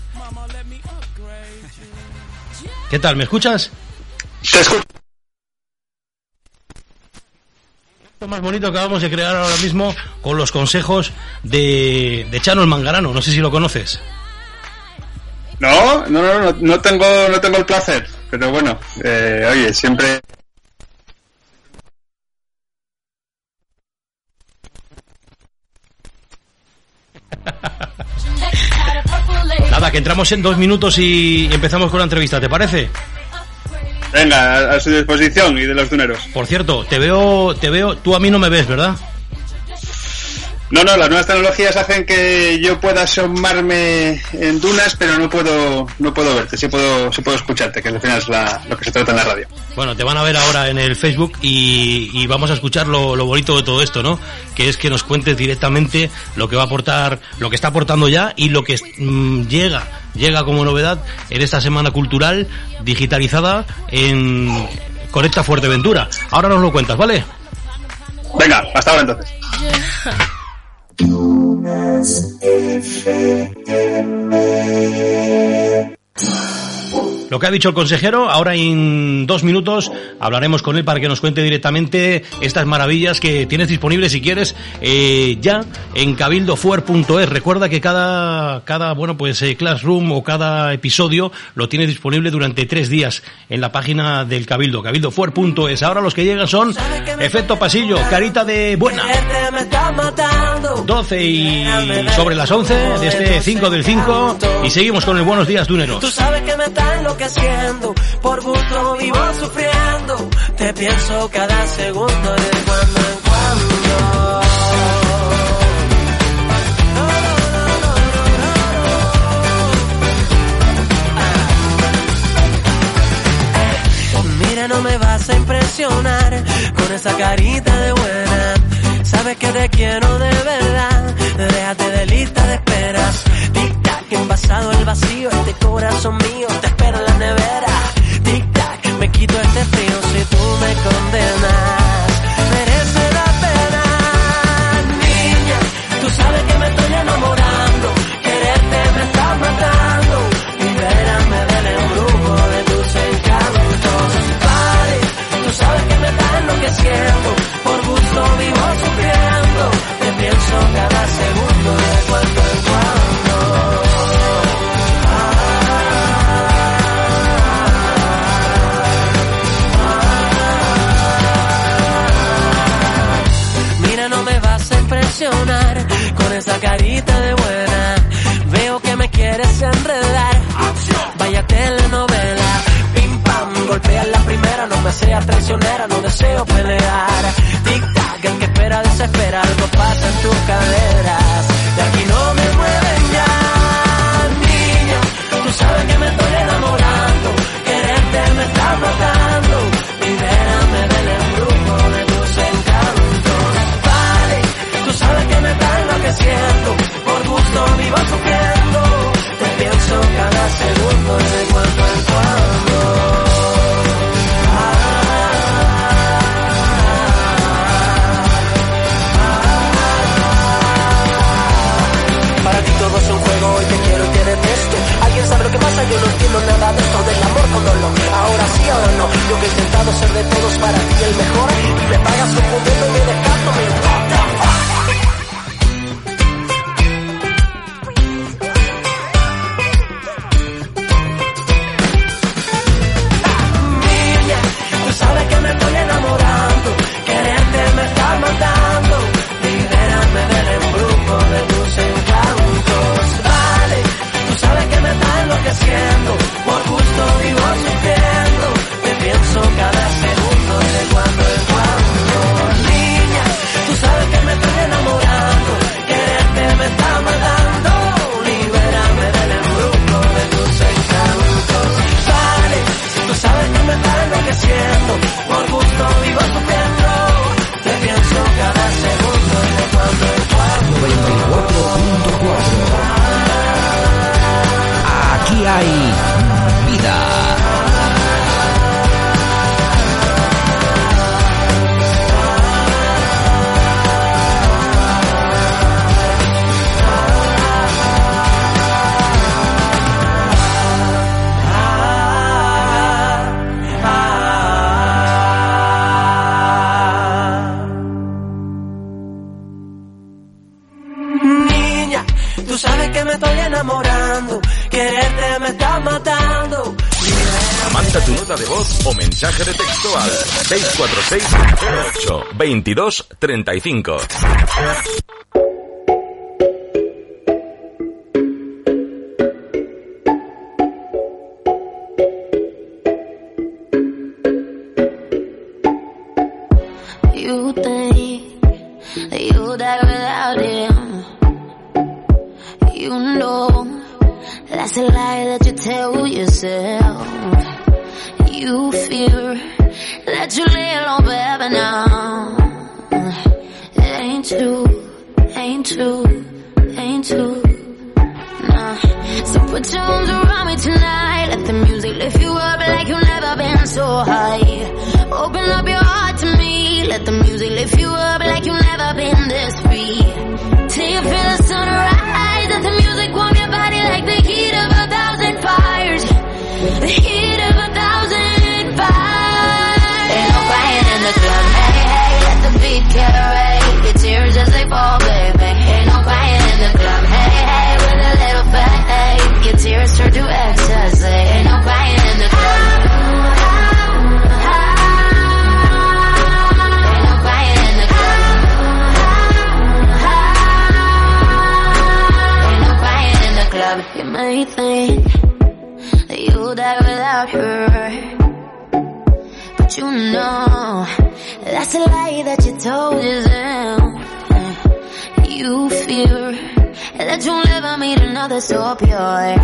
¿Qué tal, me escuchas? Te escucho. Lo más bonito que acabamos de crear ahora mismo con los consejos de Chano el Mangarano, no sé si lo conoces. No tengo el placer, pero bueno, oye, siempre... Nada, que entramos en 2 minutos y empezamos con la entrevista, ¿te parece? Venga, a su disposición y de los duneros. Por cierto, te veo, tú a mí no me ves, ¿verdad? No, las nuevas tecnologías hacen que yo pueda asomarme en dunas, pero no puedo verte, sí puedo escucharte, que al final es lo que se trata en la radio. Bueno, te van a ver ahora en el Facebook y vamos a escuchar lo bonito de todo esto, ¿no? Que es que nos cuentes directamente lo que va a aportar, lo que está aportando ya y lo que llega como novedad en esta semana cultural digitalizada en Conecta Fuerteventura. Ahora nos lo cuentas, ¿vale? Venga, hasta ahora entonces. Lo que ha dicho el consejero, ahora en 2 minutos hablaremos con él para que nos cuente directamente estas maravillas que tienes disponibles si quieres ya en cabildofuer.es. Recuerda que cada classroom o cada episodio lo tienes disponible durante 3 días en la página del Cabildo, cabildofuer.es. Ahora los que llegan son Efecto Pasillo, Carita de Buena. 12 y sobre las 11 de este 5 del 5, y seguimos con el Buenos Días Duneros. Tú sabes que me estás enloqueciendo, por gusto vivo sufriendo, te pienso cada segundo de cuando en cuando. No me vas a impresionar con esa carita de buena. Sabes que te quiero de verdad, déjate de lista de esperas. Tic-tac, envasado el vacío, este corazón mío te espera en la nevera. Tic-tac, me quito este frío si tú me condenas. Merece la pena, niña, tú sabes que me estoy enamorando. Quererte me está matando, libérame del embrujo de tus encantos. Tú sabes que me estás enloqueciendo, por gusto vivo sufriendo, te pienso cada segundo de cuando en cuando. Mira, no me vas a impresionar con esa carita de buena, veo que me quieres enredar, vaya telenovela. Golpea la primera, no me seas traicionera, no deseo pelear. Tic-tac, el que espera desespera, algo pasa en tus caderas. De aquí no me mueven ya, niña, tú sabes que me estoy enamorando. Quererte me está matando, libérame del embrujo de tus encantos. Vale, tú sabes que me estás enloqueciendo, por gusto vivo sufriendo, te pienso cada segundo de cuando en cuando. Es un juego, hoy te quiero y te detesto. Alguien sabe lo que pasa, yo no entiendo nada de esto. Del amor con dolor, ahora sí, ahora no. Yo que he intentado ser de todos para ti el mejor, y me pagas confundiendo y me descarto. Me importa. Niña, tú sabes que me estoy enamorando. Quererte me está matando, libérame del embrujo de tus encantos. Vale, tú sabes que me estás enloqueciendo, por gusto vivo sufriendo, te pienso cada segundo de cuando en cuando. Niña, tú sabes que me estoy enamorando, quererte me está matando, libérame del embrujo de tus encantos. Vale, tú sabes que me estás enloqueciendo, por gusto vivo sufriendo, te pienso cada segundo de cuando en cuando. 24.4 Aquí hay vida. Niña, tú sabes que me estoy enamorando. Quererte me está matando. Manda tu nota de voz o mensaje de texto al 646-822-35. You think you die without him. You know that's a lie that you tell yourself. You fear that you lay alone forever now. It ain't true, ain't true, ain't true, nah. So put your arms around me tonight, let the music lift you up like you've never been so high. Open up your heart to me, let the music lift you up like you've never been this free. Till you feel the sunrise, let the music warm your body like the heat of a thousand fires, the heat of a thousand fires. Ain't no crying in the club, hey, hey, let the beat carry your tears as they fall, baby. Ain't no crying in the club, hey, hey, with a little fake, your tears turn to ecstasy. Ain't no crying in the club. Ain't no crying in the club. might think that you'll die without her, but you know that's a lie that you told yourself. You fear that you'll never meet another so pure,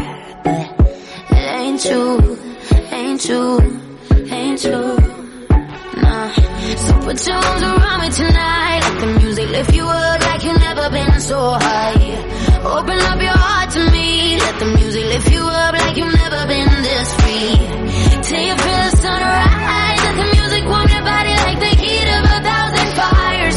but it ain't true, ain't true, ain't true, nah. So put your arms around me tonight, let the music lift you up like you've never been so high. Open up your heart to me, let the music lift you up like you've never been this free. Till you feel the sunrise, let the music warm your body like the heat of 1,000 fires,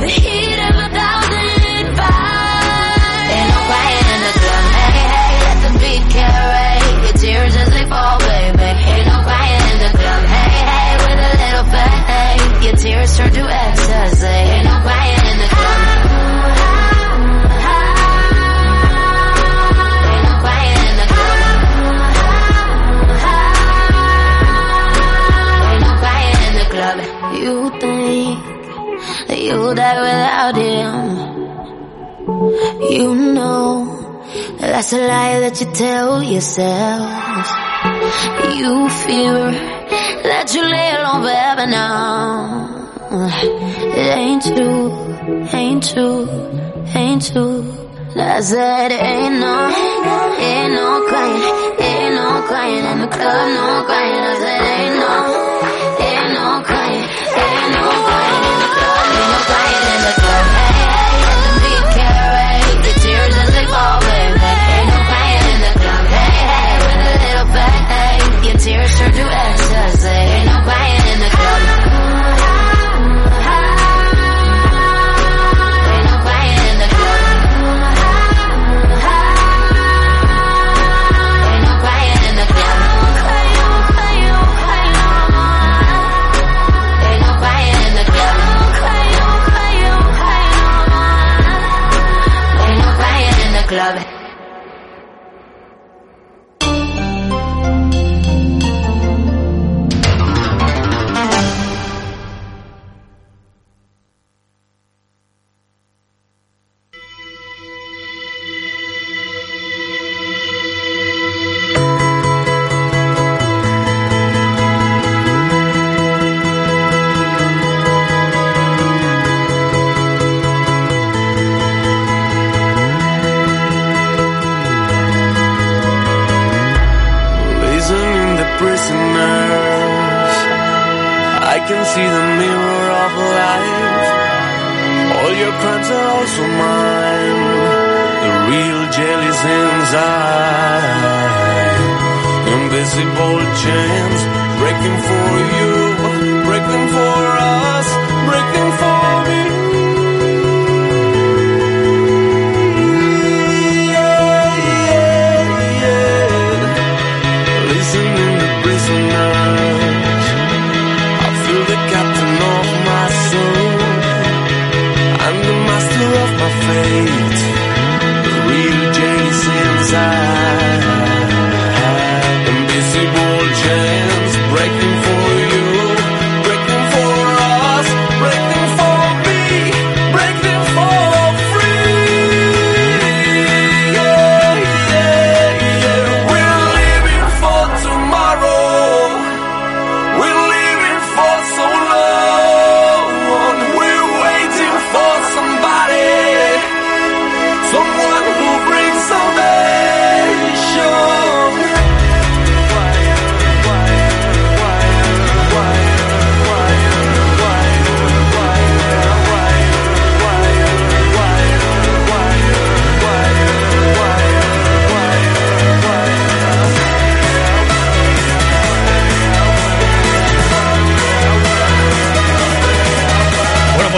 the heat of 1,000 fires. Ain't no crying in the club, hey, hey, let the beat carry your tears as they fall, baby. Ain't no crying the club, hey, hey, with a little fake, your tears turn to ecstasy. Ain't no crying in the club, ain't no crying in the club, ain't no crying in the club. You think that you'll die without him, you know that's a lie that you tell yourself. You fear that you lay alone forever now. It ain't true, ain't true, ain't true. I said ain't no crying, ain't no crying in the club, no crying. I said ain't no crying, ain't no crying in the club, ain't no crying in the club. Hey, hey, let the beat carry the tears as they fall, baby. Ain't no crying in the club, hey, hey, with a little back. Your tears turn to ecstasy. Ain't no crying in the club. Ain't no crying in the club. Ain't no crying in the club. Ain't no crying in the club. Ain't no crying in the club.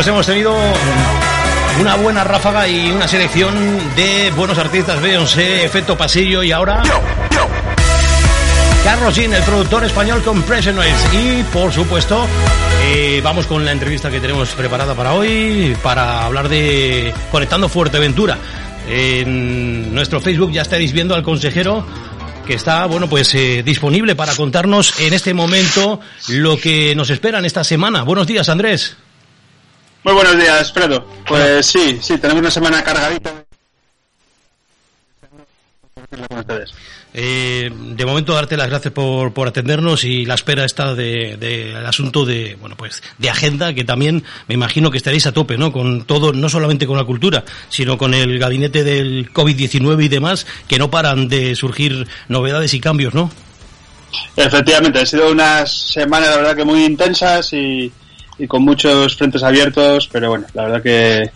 Hemos tenido una buena ráfaga y una selección de buenos artistas, Beyoncé, Efecto Pasillo y ahora Carlos Jean, el productor español con Presenoise. Y por supuesto, vamos con la entrevista que tenemos preparada para hoy, para hablar de Conectando Fuerteventura. En nuestro Facebook ya estaréis viendo al consejero, que está, bueno, pues disponible para contarnos en este momento lo que nos espera en esta semana. Buenos días, Andrés. Muy buenos días, Fredo. Pues sí, tenemos una semana cargadita. compartirla con ustedes. De momento, darte las gracias por atendernos, y la espera está del asunto de, bueno, pues de agenda, que también me imagino que estaréis a tope, ¿no? Con todo, no solamente con la cultura, sino con el gabinete del COVID-19 y demás, que no paran de surgir novedades y cambios, ¿no? Efectivamente, han sido unas semanas, la verdad, que muy intensas y con muchos frentes abiertos, pero bueno, la verdad que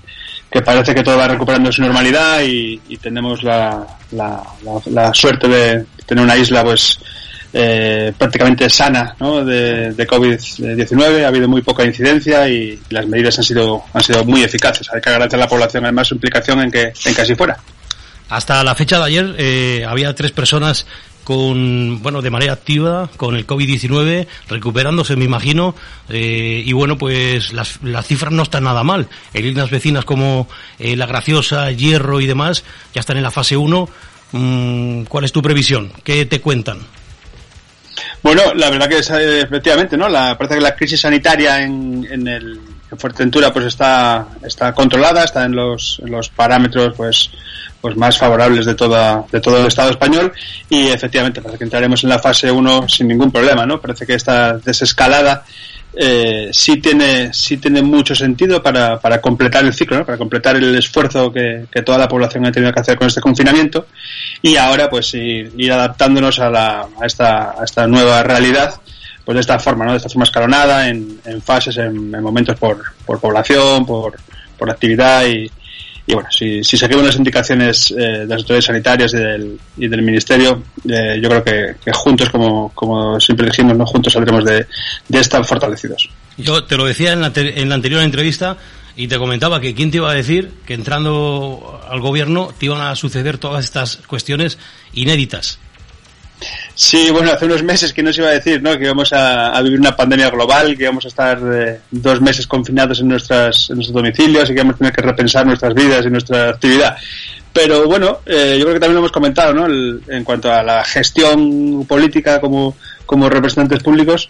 parece que todo va recuperando su normalidad y tenemos la suerte de tener una isla pues prácticamente sana, ¿no? de COVID-19. Ha habido muy poca incidencia y las medidas han sido muy eficaces. Hay que agradecer a la población además su implicación en que así fuera. Hasta la fecha de ayer había 3 personas de manera activa con el COVID-19, recuperándose, me imagino, y bueno, pues las cifras no están nada mal. En islas vecinas como La Graciosa, Hierro y demás, ya están en la fase 1. ¿Cuál es tu previsión? ¿Qué te cuentan? Bueno, la verdad que es, efectivamente, ¿no? Parece que la crisis sanitaria en Fuerteventura pues está controlada, está en los parámetros pues más favorables de todo el Estado español, y efectivamente parece que entraremos en la fase 1 sin ningún problema, ¿no? Parece que esta desescalada sí tiene mucho sentido para completar el ciclo, ¿no? Para completar el esfuerzo que toda la población ha tenido que hacer con este confinamiento, y ahora pues ir adaptándonos a esta nueva realidad, pues de esta forma, ¿no? De esta forma escalonada, en fases, en momentos por población, por actividad y bueno, si seguimos las indicaciones de las autoridades sanitarias y del Ministerio, yo creo que juntos, como siempre dijimos, ¿no? Juntos saldremos de estar fortalecidos. Yo te lo decía en la anterior entrevista, y te comentaba que quién te iba a decir que entrando al gobierno te iban a suceder todas estas cuestiones inéditas. Sí, bueno, hace unos meses que nos iba a decir, ¿no? Que íbamos a vivir una pandemia global, que íbamos a estar 2 meses confinados en nuestros domicilios, y que íbamos a tener que repensar nuestras vidas y nuestra actividad. Pero bueno, yo creo que también lo hemos comentado, ¿no? En cuanto a la gestión política como representantes públicos,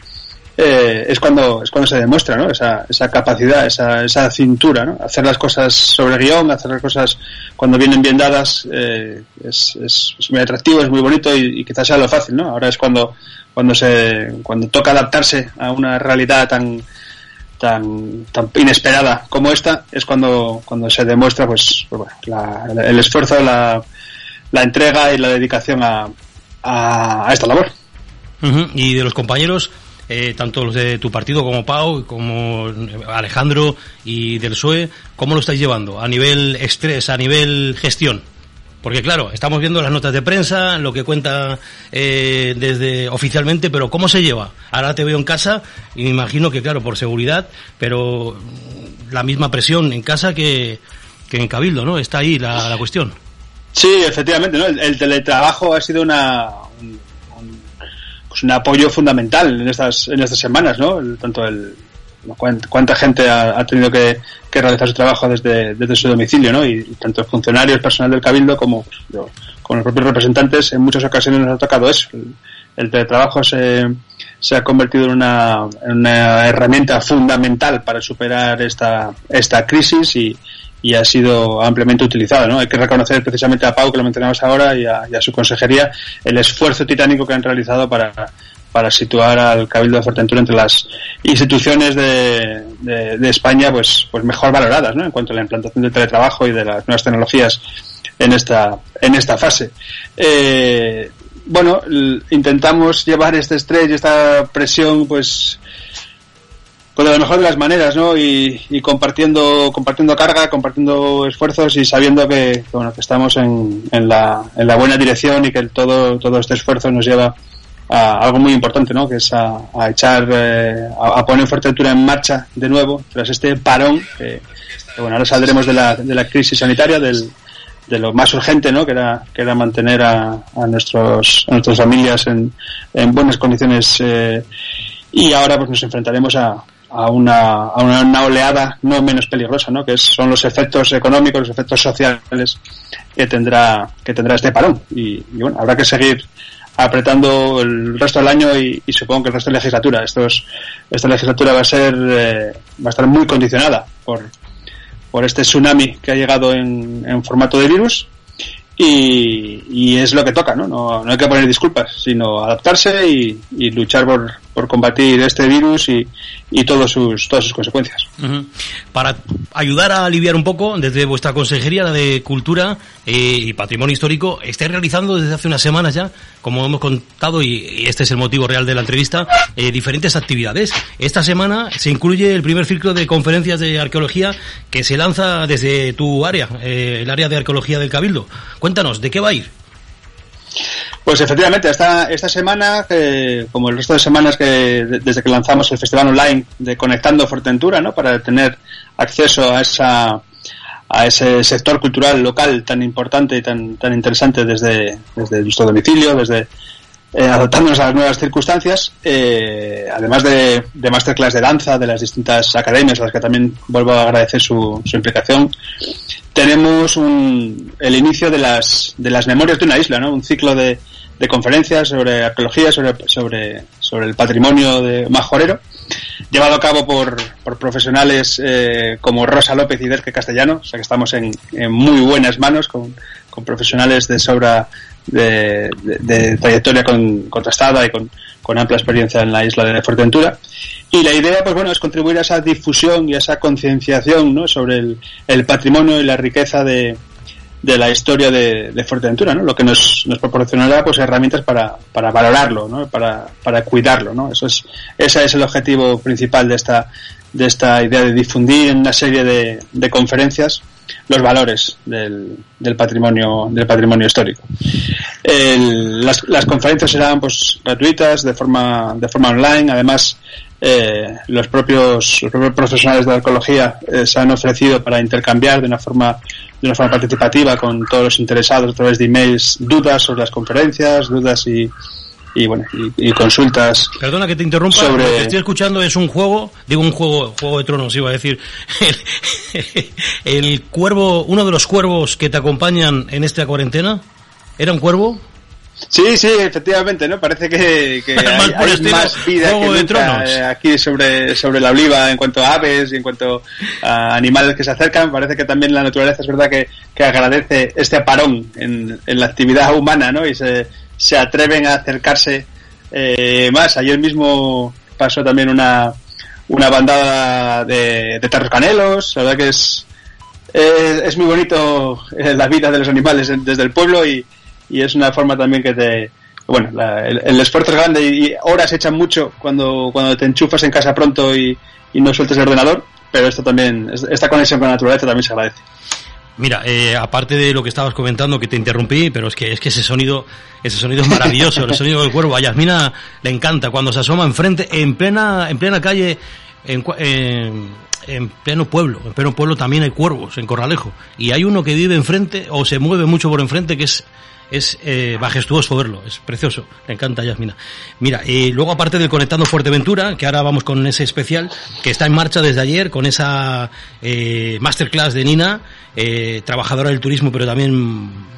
es cuando se demuestra, ¿no? Esa capacidad, esa cintura, ¿no? Hacer las cosas sobre guión, hacer las cosas cuando vienen bien dadas, es muy atractivo, es muy bonito, y quizás sea lo fácil, ¿no? Ahora es cuando toca adaptarse a una realidad tan inesperada como esta, es cuando se demuestra pues bueno, el esfuerzo, la entrega y la dedicación a esta labor. Uh-huh. Y de los compañeros, tanto los de tu partido como Pau, como Alejandro y del PSOE, ¿cómo lo estáis llevando a nivel estrés, a nivel gestión? Porque claro, estamos viendo las notas de prensa, lo que cuenta desde oficialmente, pero ¿cómo se lleva? Ahora te veo en casa y me imagino que claro, por seguridad, pero la misma presión en casa que en Cabildo, ¿no? Está ahí la cuestión. Sí, efectivamente, ¿no? El teletrabajo ha sido un apoyo fundamental en estas semanas, ¿no? Cuánta gente ha tenido que realizar su trabajo desde su domicilio, ¿no? Y tanto funcionarios, personal del Cabildo como los propios representantes, en muchas ocasiones nos ha tocado eso. El teletrabajo se ha convertido en una herramienta fundamental para superar esta crisis y ha sido ampliamente utilizado, ¿no? Hay que reconocer precisamente a Pau, que lo mencionamos ahora, y a su consejería, el esfuerzo titánico que han realizado para situar al Cabildo de Fuerteventura entre las instituciones de España pues mejor valoradas, ¿no? En cuanto a la implantación del teletrabajo y de las nuevas tecnologías en esta fase. Bueno, intentamos llevar este estrés y esta presión pues con la mejor de las maneras, ¿no? Y compartiendo carga, compartiendo esfuerzos, y sabiendo que estamos en la buena dirección, y que todo este esfuerzo nos lleva a algo muy importante, ¿no? Que es a poner Fuerteventura en marcha de nuevo tras este parón. Bueno, ahora saldremos de la crisis sanitaria, de lo más urgente, ¿no? Que era mantener a nuestras familias en buenas condiciones, y ahora pues nos enfrentaremos a una oleada no menos peligrosa, ¿no? Que son los efectos económicos, los efectos sociales que tendrá este parón, y bueno, habrá que seguir apretando el resto del año, y supongo que el resto de la legislatura. Esta legislatura va a estar muy condicionada por este tsunami que ha llegado en formato de virus, y es lo que toca, ¿no? No hay que poner disculpas, sino adaptarse y luchar por combatir este virus y todas sus consecuencias. Uh-huh. Para ayudar a aliviar un poco, desde vuestra Consejería de Cultura y Patrimonio Histórico, estáis realizando desde hace unas semanas ya, como hemos contado, y este es el motivo real de la entrevista, diferentes actividades. Esta semana se incluye el primer ciclo de conferencias de arqueología que se lanza desde tu área, el área de arqueología del Cabildo. Cuéntanos, ¿de qué va a ir? Pues efectivamente, esta semana, como el resto de semanas desde que lanzamos el festival online de Conectando Fuerteventura, ¿no? Para tener acceso a ese sector cultural local tan importante y tan interesante desde nuestro domicilio, desde adaptándonos a las nuevas circunstancias, además de masterclass de danza de las distintas academias, a las que también vuelvo a agradecer su implicación. Tenemos el inicio de las memorias de una isla, ¿no? Un ciclo de conferencias sobre arqueología, sobre el patrimonio de majorero, llevado a cabo por profesionales como Rosa López y Derque Castellano, o sea que estamos en muy buenas manos con profesionales de sobra de trayectoria contrastada y con amplia experiencia en la isla de Fuerteventura. Y la idea, pues bueno, es contribuir a esa difusión y a esa concienciación, ¿no? Sobre el patrimonio y la riqueza de la historia de Fuerteventura, ¿no? Lo que nos proporcionará, pues, herramientas para valorarlo, ¿no? Para cuidarlo, ¿no? Ese es el objetivo principal de esta idea de difundir en una serie de conferencias los valores del patrimonio histórico. Las conferencias serán, pues, gratuitas de forma online. Además, los propios profesionales de la arqueología se han ofrecido para intercambiar de una forma participativa con todos los interesados a través de emails dudas sobre las conferencias, dudas y consultas. Perdona que te interrumpa, sobre... lo que estoy escuchando es Juego de Tronos, iba a decir. El cuervo, uno de los cuervos que te acompañan en esta cuarentena, ¿era un cuervo? Sí, efectivamente, ¿no? Parece que hay más vida que nunca aquí sobre la oliva en cuanto a aves y en cuanto a animales que se acercan. Parece que también la naturaleza es verdad que agradece este parón en la actividad humana, ¿no? Y se atreven a acercarse más. Ayer mismo pasó también una bandada de tarros canelos. La verdad que es muy bonito la vida de los animales desde el pueblo y es una forma también que te... Bueno, el esfuerzo es grande y horas echan mucho cuando te enchufas en casa pronto y no sueltes el ordenador, pero esto también, esta conexión con la naturaleza también se agradece. Mira, aparte de lo que estabas comentando, que te interrumpí, pero es que ese sonido es maravilloso, el sonido del cuervo. A Yasmina le encanta cuando se asoma enfrente, en plena calle, en pleno pueblo también hay cuervos, en Corralejo, y hay uno que vive enfrente, o se mueve mucho por enfrente, que es majestuoso verlo, es precioso, le encanta a Yasmina. Mira, y luego aparte del Conectando Fuerteventura, que ahora vamos con ese especial que está en marcha desde ayer, con esa masterclass de Nina, trabajadora del turismo, pero también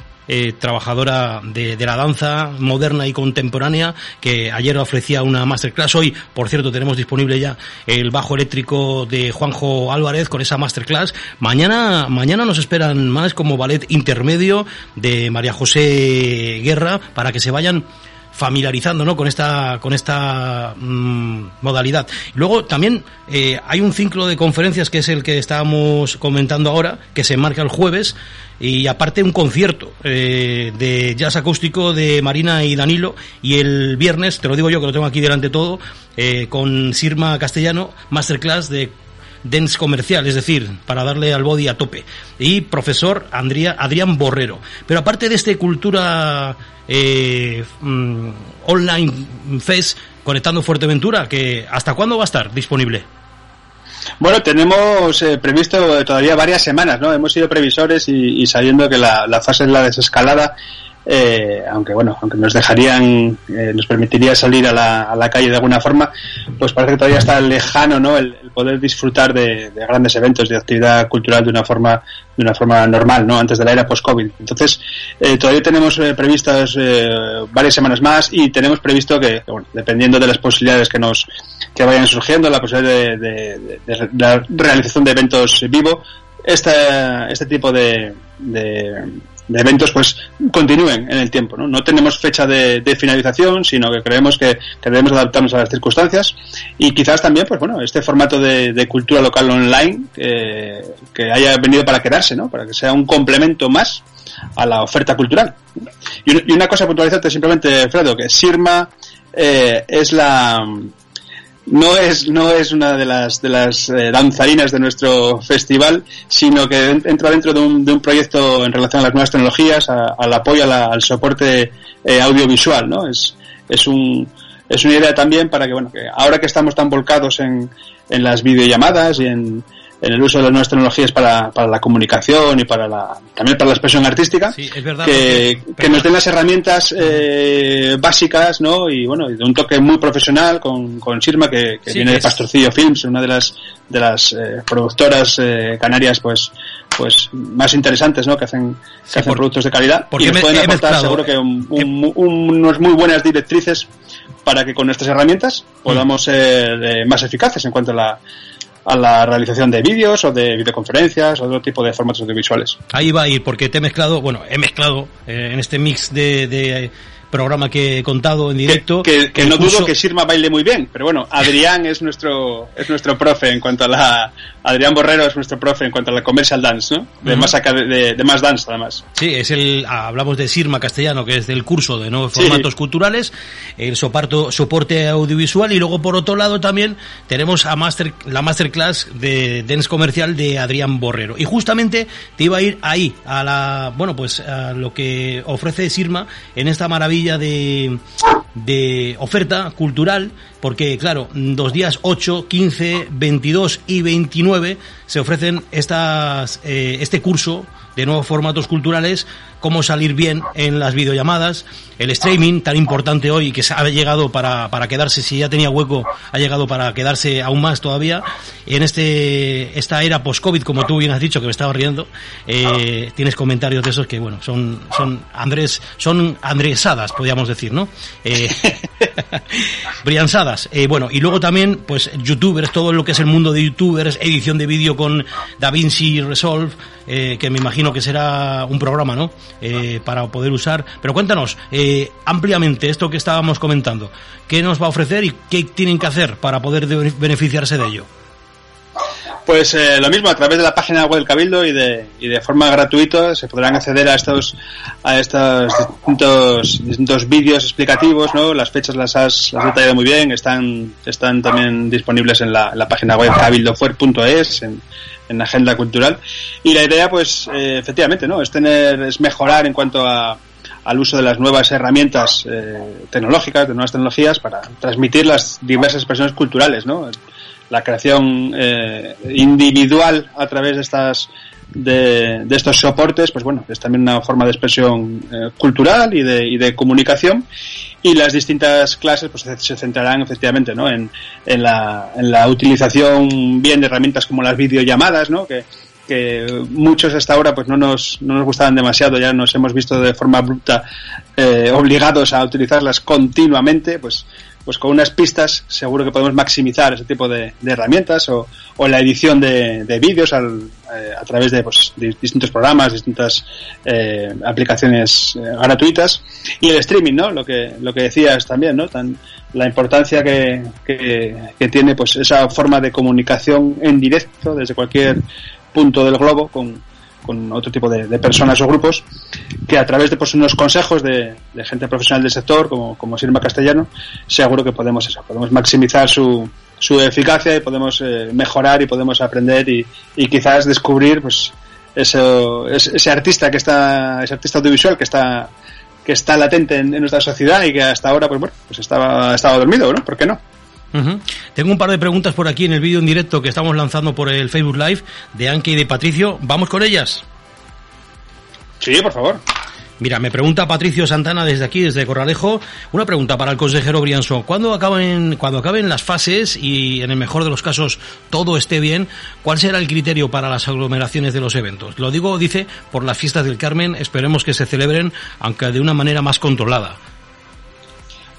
trabajadora de la danza moderna y contemporánea, que ayer ofrecía una masterclass. Hoy, por cierto, tenemos disponible ya el bajo eléctrico de Juanjo Álvarez con esa masterclass. Mañana nos esperan más, como ballet intermedio de María José Guerra, para que se vayan familiarizando, ¿no? con esta modalidad. Luego también hay un ciclo de conferencias, que es el que estábamos comentando ahora, que se enmarca el jueves, y aparte un concierto de jazz acústico de Marina y Danilo, y el viernes, te lo digo yo que lo tengo aquí delante todo, con Sirma Castellano, masterclass de dance comercial, es decir, para darle al body a tope, y profesor Adrián Borrero. Pero aparte de este Cultura Online Fest Conectando Fuerteventura, que ¿hasta cuándo va a estar disponible? Bueno, tenemos previsto todavía varias semanas, ¿no? Hemos sido previsores y sabiendo que la fase es la desescalada, aunque nos permitiría salir a la calle de alguna forma, pues parece que todavía está lejano, ¿no? El poder disfrutar de grandes eventos, de actividad cultural de una forma normal, ¿no? Antes de la era post-COVID. Entonces, todavía tenemos previstas varias semanas más, y tenemos previsto que dependiendo de las posibilidades que vayan surgiendo, la posibilidad de la realización de eventos vivo, este tipo de de eventos pues continúen en el tiempo, ¿no? No tenemos fecha de finalización, sino que creemos que debemos adaptarnos a las circunstancias y quizás también, pues bueno, este formato de cultura local online que haya venido para quedarse, ¿no? Para que sea un complemento más a la oferta cultural. Y una cosa puntualizante simplemente, Fredo, que Sirma es la... No es una de las danzarinas de nuestro festival, sino que entra dentro de un proyecto en relación a las nuevas tecnologías, al apoyo al soporte audiovisual, ¿no? Es una idea también para que, bueno, que ahora que estamos tan volcados en las videollamadas y en el uso de las nuevas tecnologías para la comunicación y también para la expresión artística, sí, es verdad, que nos den las herramientas básicas, ¿no? Y bueno, de un toque muy profesional con Sirma, que sí, viene de Pastorcillo Films, una de las productoras canarias pues más interesantes, ¿no? Que hacen productos de calidad, y nos pueden aportar seguro que unas muy buenas directrices para que con nuestras herramientas podamos ser más eficaces en cuanto a la realización de vídeos o de videoconferencias o otro tipo de formatos audiovisuales. Ahí va a ir, porque he mezclado en este mix de programa que he contado en directo. Que no dudo que Sirma baile muy bien, pero bueno, Adrián es nuestro profe en cuanto a Adrián Borrero es nuestro profe en cuanto a la commercial dance, ¿no? De más dance, además. Sí, hablamos de Sirma Castellano, que es del curso de nuevos formatos culturales, el soporte audiovisual, y luego por otro lado también tenemos la masterclass de dance comercial de Adrián Borrero. Y justamente te iba a ir ahí, a lo que ofrece Sirma en esta maravilla de oferta cultural, porque claro, los días 8, 15, 22 y 29 se ofrecen este curso de nuevos formatos culturales, cómo salir bien en las videollamadas, el streaming tan importante hoy, que ha llegado para quedarse, si ya tenía hueco, ha llegado para quedarse aún más todavía, en esta era post-COVID, como tú bien has dicho, que me estaba riendo, tienes comentarios de esos que, bueno, son andresadas, podríamos decir, ¿no? Briansadas. Bueno, y luego también, pues, youtubers, todo lo que es el mundo de youtubers, edición de vídeo con DaVinci Resolve, que me imagino que será un programa, ¿no? Para poder usar. Pero cuéntanos ampliamente esto que estábamos comentando. ¿Qué nos va a ofrecer y qué tienen que hacer para poder beneficiarse de ello? Pues lo mismo, a través de la página web del Cabildo y de forma gratuita se podrán acceder a estos distintos vídeos explicativos, ¿no? Las fechas las has detallado muy bien, están también disponibles en la página web cabildofuer.es, en la agenda cultural, y la idea pues efectivamente, ¿no? es mejorar en cuanto al uso de las nuevas herramientas tecnológicas, de nuevas tecnologías, para transmitir las diversas expresiones culturales, ¿no? La creación individual a través de estos soportes, pues bueno, es también una forma de expresión cultural y de comunicación, y las distintas clases pues se centrarán efectivamente, ¿no? en la utilización bien de herramientas como las videollamadas, ¿no? que muchos hasta ahora pues no nos gustaban demasiado, ya nos hemos visto de forma abrupta obligados a utilizarlas continuamente, pues con unas pistas seguro que podemos maximizar ese tipo de herramientas o la edición de vídeos a través de distintos programas, distintas aplicaciones gratuitas, y el streaming, ¿no? Lo que decías también, ¿no? La importancia que tiene pues esa forma de comunicación en directo desde cualquier punto del globo con otro tipo de personas o grupos, que a través de pues, unos consejos de gente profesional del sector como Sirma Castellano, seguro que podemos maximizar su eficacia, y podemos mejorar y podemos aprender y quizás descubrir pues ese artista audiovisual que está latente en nuestra sociedad y que hasta ahora pues bueno, pues estaba dormido, ¿no? ¿Por qué no? Uh-huh. Tengo un par de preguntas por aquí en el vídeo en directo que estamos lanzando por el Facebook Live de Anke y de Patricio. ¿Vamos con ellas? Sí, por favor. Mira, me pregunta Patricio Santana desde aquí, desde Corralejo, una pregunta para el consejero Briansó. Cuando acaben las fases y en el mejor de los casos todo esté bien, ¿cuál será el criterio para las aglomeraciones de los eventos? Lo digo, dice, por las fiestas del Carmen, esperemos que se celebren, aunque de una manera más controlada.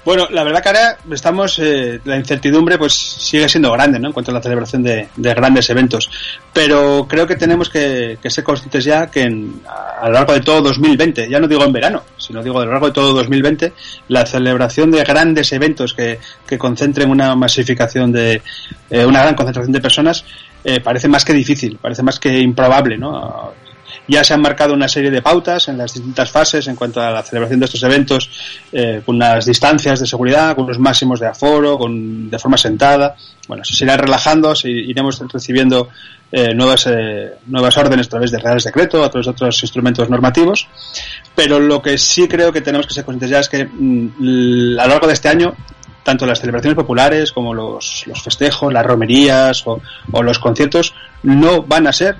Bueno, la verdad que ahora estamos, la incertidumbre pues sigue siendo grande, ¿no? En cuanto a la celebración de grandes eventos, pero creo que tenemos que ser conscientes ya que a lo largo de todo 2020, ya no digo en verano, sino digo a lo largo de todo 2020, la celebración de grandes eventos que concentren una masificación de, una gran concentración de personas, parece más que difícil, parece más que improbable, ¿no? Ya se han marcado una serie de pautas en las distintas fases en cuanto a la celebración de estos eventos, con las distancias de seguridad, con los máximos de aforo, de forma sentada. Bueno, se irá relajando, iremos recibiendo nuevas órdenes a través de reales decretos, a través de otros instrumentos normativos, pero lo que sí creo que tenemos que ser conscientes ya es que a lo largo de este año, tanto las celebraciones populares como los festejos, las romerías o los conciertos no van a ser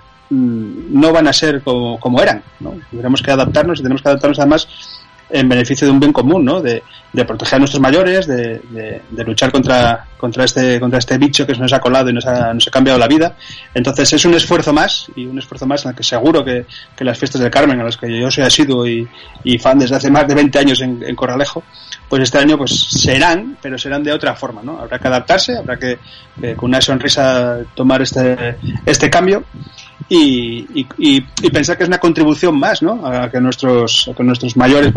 como eran, ¿no? Tenemos que adaptarnos y tenemos que adaptarnos además en beneficio de un bien común, ¿no? De proteger a nuestros mayores, de luchar contra este bicho que nos ha colado y nos ha cambiado la vida. Entonces es un esfuerzo más en el que seguro que las fiestas del Carmen, a las que yo soy asiduo y fan desde hace más de 20 años en Corralejo, pues este año pues serán de otra forma, ¿no? Habrá que adaptarse, habrá que con una sonrisa tomar este cambio y pensar que es una contribución más, ¿no? a que nuestros mayores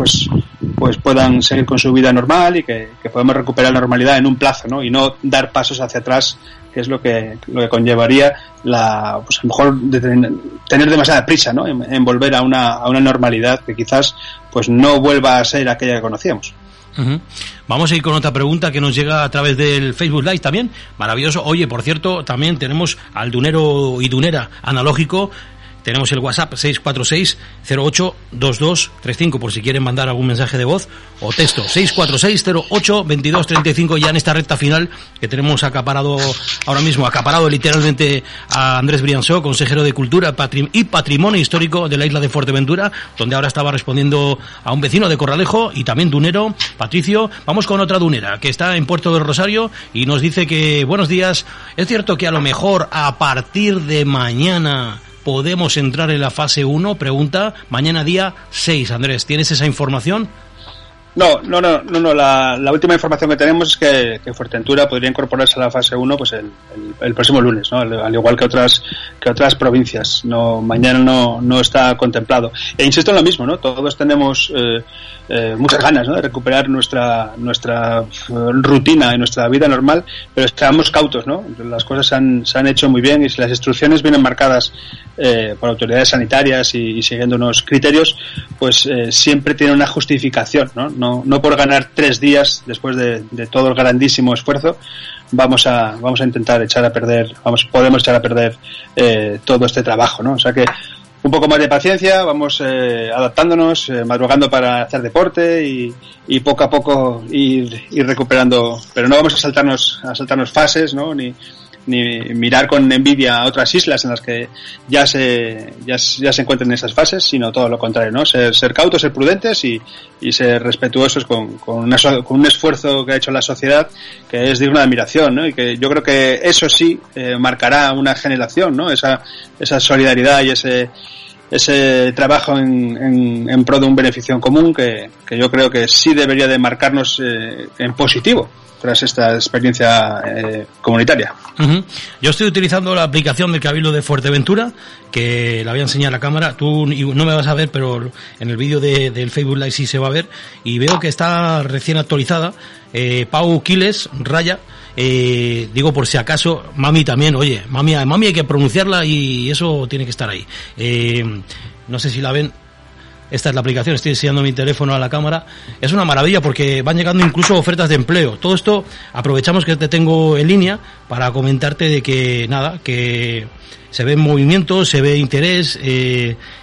pues puedan seguir con su vida normal y que podamos recuperar la normalidad en un plazo, ¿no? Y no dar pasos hacia atrás, que es lo que conllevaría pues a lo mejor de tener demasiada prisa, ¿no? en volver a una normalidad que quizás pues no vuelva a ser aquella que conocíamos. Uh-huh. Vamos a ir con otra pregunta que nos llega a través del Facebook Live también. Maravilloso. Oye, por cierto, también tenemos al dunero y dunera analógico. Tenemos el WhatsApp 646-08-2235 por si quieren mandar algún mensaje de voz o texto. 646-08-2235 ya en esta recta final que tenemos acaparado literalmente a Andrés Briansó, consejero de Cultura y Patrimonio Histórico de la isla de Fuerteventura, donde ahora estaba respondiendo a un vecino de Corralejo y también dunero, Patricio. Vamos con otra dunera que está en Puerto del Rosario y nos dice que, buenos días, es cierto que a lo mejor a partir de mañana podemos entrar en la fase 1, pregunta, mañana día 6, Andrés, ¿tienes esa información? No, la última información que tenemos es que Fuerteventura podría incorporarse a la fase 1 pues el próximo lunes, ¿no? Al igual que otras provincias. No, mañana no está contemplado. E insisto en lo mismo, ¿no? Todos tenemos muchas ganas, ¿no? De recuperar nuestra rutina y nuestra vida normal, pero estamos cautos, ¿no? Las cosas se han hecho muy bien y si las instrucciones vienen marcadas por autoridades sanitarias y siguiendo unos criterios, pues siempre tiene una justificación, ¿no? No por ganar 3 días después de todo el grandísimo esfuerzo vamos a intentar podemos echar a perder todo este trabajo, ¿no? O sea que un poco más de paciencia, vamos adaptándonos, madrugando para hacer deporte y poco a poco ir recuperando, pero no vamos a saltarnos fases, ¿no? Ni mirar con envidia a otras islas en las que ya se encuentran en esas fases, sino todo lo contrario, ¿no? Ser cautos, ser prudentes y ser respetuosos con un esfuerzo que ha hecho la sociedad que es digno de admiración, ¿no? Y que yo creo que eso sí marcará una generación, ¿no? Esa solidaridad y ese trabajo en pro de un beneficio en común que yo creo que sí debería de marcarnos en positivo tras esta experiencia comunitaria. Uh-huh. Yo estoy utilizando la aplicación del Cabildo de Fuerteventura, que la voy a enseñar a la cámara. Tú no me vas a ver, pero en el vídeo del Facebook Live sí se va a ver, y veo que está recién actualizada. Pau Quiles, Raya, digo por si acaso, Mami también, oye, mami hay que pronunciarla y eso tiene que estar ahí. No sé si la ven. Esta es la aplicación, estoy enseñando mi teléfono a la cámara. Es una maravilla porque van llegando incluso ofertas de empleo. Todo esto aprovechamos que te tengo en línea para comentarte de que, nada, que se ve movimiento, se ve interés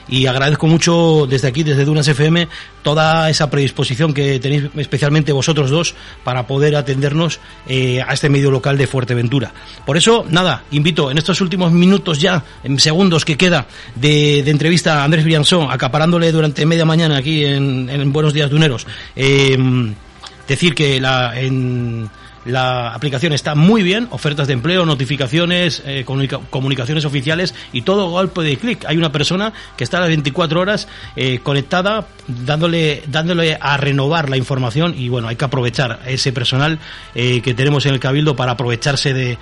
y agradezco mucho desde aquí, desde Dunas FM, toda esa predisposición que tenéis especialmente vosotros dos para poder atendernos a este medio local de Fuerteventura. Por eso, nada, invito en estos últimos minutos ya, en segundos que queda de entrevista a Andrés Briansó, acaparándole durante media mañana aquí en Buenos Días Duneros, decir que La aplicación está muy bien, ofertas de empleo, notificaciones, comunicaciones oficiales y todo golpe de clic. Hay una persona que está a las 24 horas conectada, dándole a renovar la información, y bueno, hay que aprovechar ese personal que tenemos en el Cabildo para aprovecharse de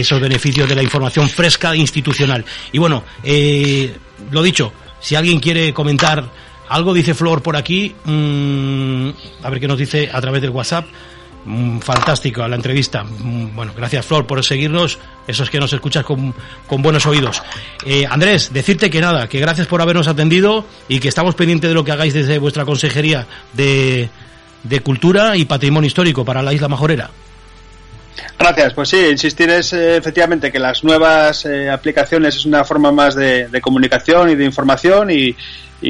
esos beneficios de la información fresca institucional. Y bueno, lo dicho, si alguien quiere comentar algo, dice Flor por aquí, a ver qué nos dice a través del WhatsApp. Fantástico la entrevista. Bueno, gracias Flor por seguirnos, esos que nos escuchas con buenos oídos. Andrés, decirte que nada, que gracias por habernos atendido y que estamos pendientes de lo que hagáis desde vuestra consejería de Cultura y Patrimonio Histórico para la Isla Majorera. Gracias, pues sí, insistir es efectivamente que las nuevas aplicaciones es una forma más de comunicación y de información y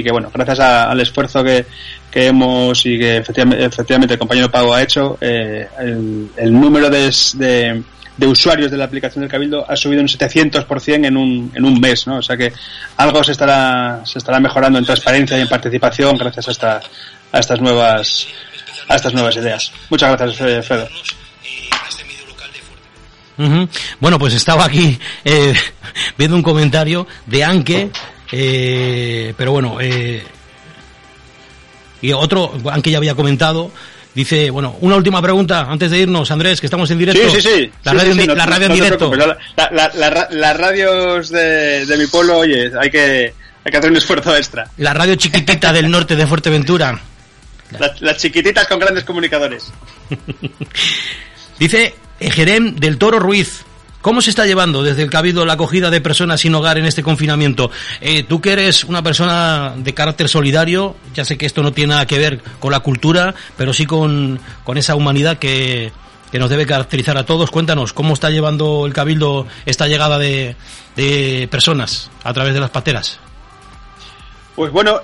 que bueno, gracias al esfuerzo que hemos y que efectivamente el compañero Pago ha hecho, el número de usuarios de la aplicación del Cabildo ha subido un 700% en un mes, ¿no? O sea que algo se estará mejorando en transparencia y en participación gracias a estas nuevas ideas. Muchas gracias, Fredo. Bueno, pues estaba aquí viendo un comentario de Anke, pero bueno, y otro, Anke ya había comentado, dice, bueno, una última pregunta antes de irnos, Andrés, que estamos en directo. Sí. La radio en directo. Las radios de mi pueblo, oye, hay que hacer un esfuerzo extra. La radio chiquitita del norte de Fuerteventura. Las chiquititas con grandes comunicadores. Dice Jerem del Toro Ruiz, ¿cómo se está llevando desde el Cabildo la acogida de personas sin hogar en este confinamiento? Tú que eres una persona de carácter solidario, ya sé que esto no tiene nada que ver con la cultura, pero sí con esa humanidad que nos debe caracterizar a todos. Cuéntanos, ¿cómo está llevando el Cabildo esta llegada de personas a través de las pateras? Pues bueno,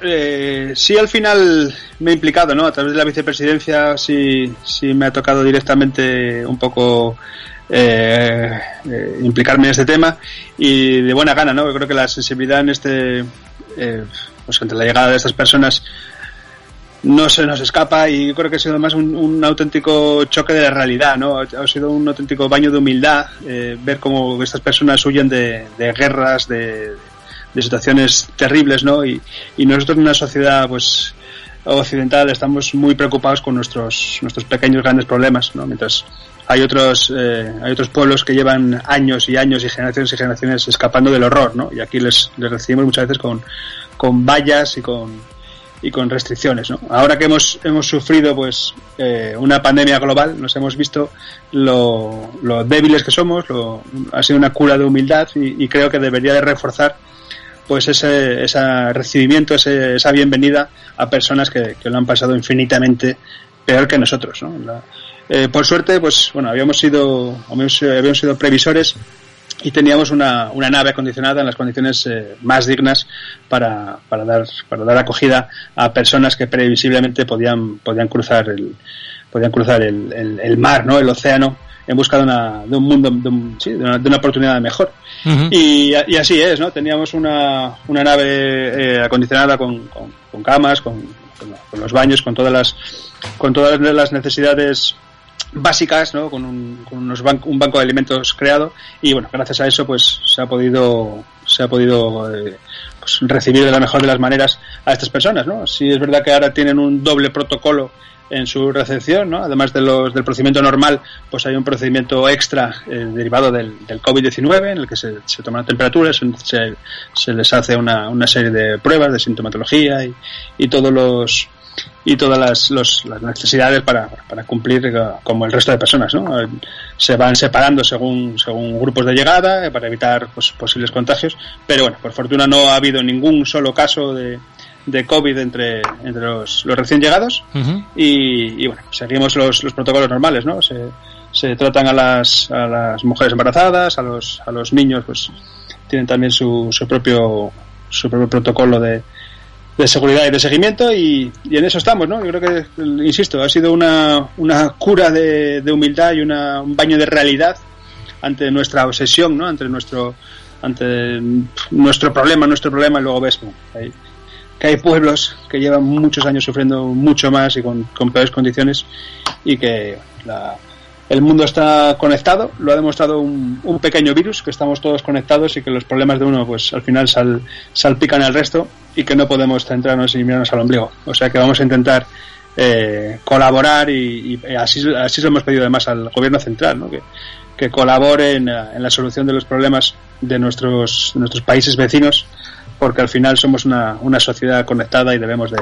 sí, al final me he implicado, ¿no? A través de la vicepresidencia sí me ha tocado directamente un poco implicarme en este tema y de buena gana, ¿no? Yo creo que la sensibilidad en pues ante la llegada de estas personas no se nos escapa y yo creo que ha sido más un auténtico choque de la realidad, ¿no? Ha sido un auténtico baño de humildad ver cómo estas personas huyen de guerras, de situaciones terribles, ¿no? Y nosotros en una sociedad pues occidental estamos muy preocupados con nuestros pequeños grandes problemas, ¿no? Mientras hay otros pueblos que llevan años y años y generaciones escapando del horror, ¿no? Y aquí les recibimos muchas veces con vallas y con restricciones, ¿no? Ahora que hemos sufrido pues una pandemia global, nos hemos visto lo débiles que somos, ha sido una cura de humildad y creo que debería de reforzar pues ese recibimiento, esa bienvenida a personas que lo han pasado infinitamente peor que nosotros, ¿no? Por suerte, pues bueno, habíamos sido previsores y teníamos una nave acondicionada en las condiciones más dignas para dar acogida a personas que previsiblemente podían cruzar el mar, ¿no? El océano, en busca de un mundo, de una oportunidad mejor. Uh-huh. Y así es, ¿no? Teníamos una nave acondicionada con camas, con los baños, con todas las necesidades básicas, ¿no? Con un banco de alimentos creado y bueno, gracias a eso pues se ha podido recibir de la mejor de las maneras a estas personas, ¿no? Sí, es verdad que ahora tienen un doble protocolo en su recepción, ¿no? Además del procedimiento normal, pues hay un procedimiento extra derivado del COVID-19 en el que se toman temperaturas, se les hace una serie de pruebas de sintomatología y todas las necesidades para cumplir como el resto de personas, ¿no? Se van separando según grupos de llegada para evitar pues posibles contagios, pero bueno, por fortuna no ha habido ningún solo caso de COVID entre los recién llegados. Uh-huh. y bueno, seguimos los protocolos normales, ¿no? Se tratan a las mujeres embarazadas, a los niños pues tienen también su propio protocolo de seguridad y de seguimiento y en eso estamos, ¿no? Yo creo que, insisto, ha sido una cura de humildad y un baño de realidad ante nuestra obsesión, ¿no? Ante nuestro problema y luego ves que hay pueblos que llevan muchos años sufriendo mucho más y con peores condiciones y que la el mundo está conectado, lo ha demostrado un pequeño virus, que estamos todos conectados y que los problemas de uno pues al final salpican al resto y que no podemos centrarnos y mirarnos al ombligo. O sea que vamos a intentar colaborar y así lo hemos pedido además al gobierno central, ¿no? Que colabore en la solución de los problemas de nuestros países vecinos, porque al final somos una sociedad conectada y debemos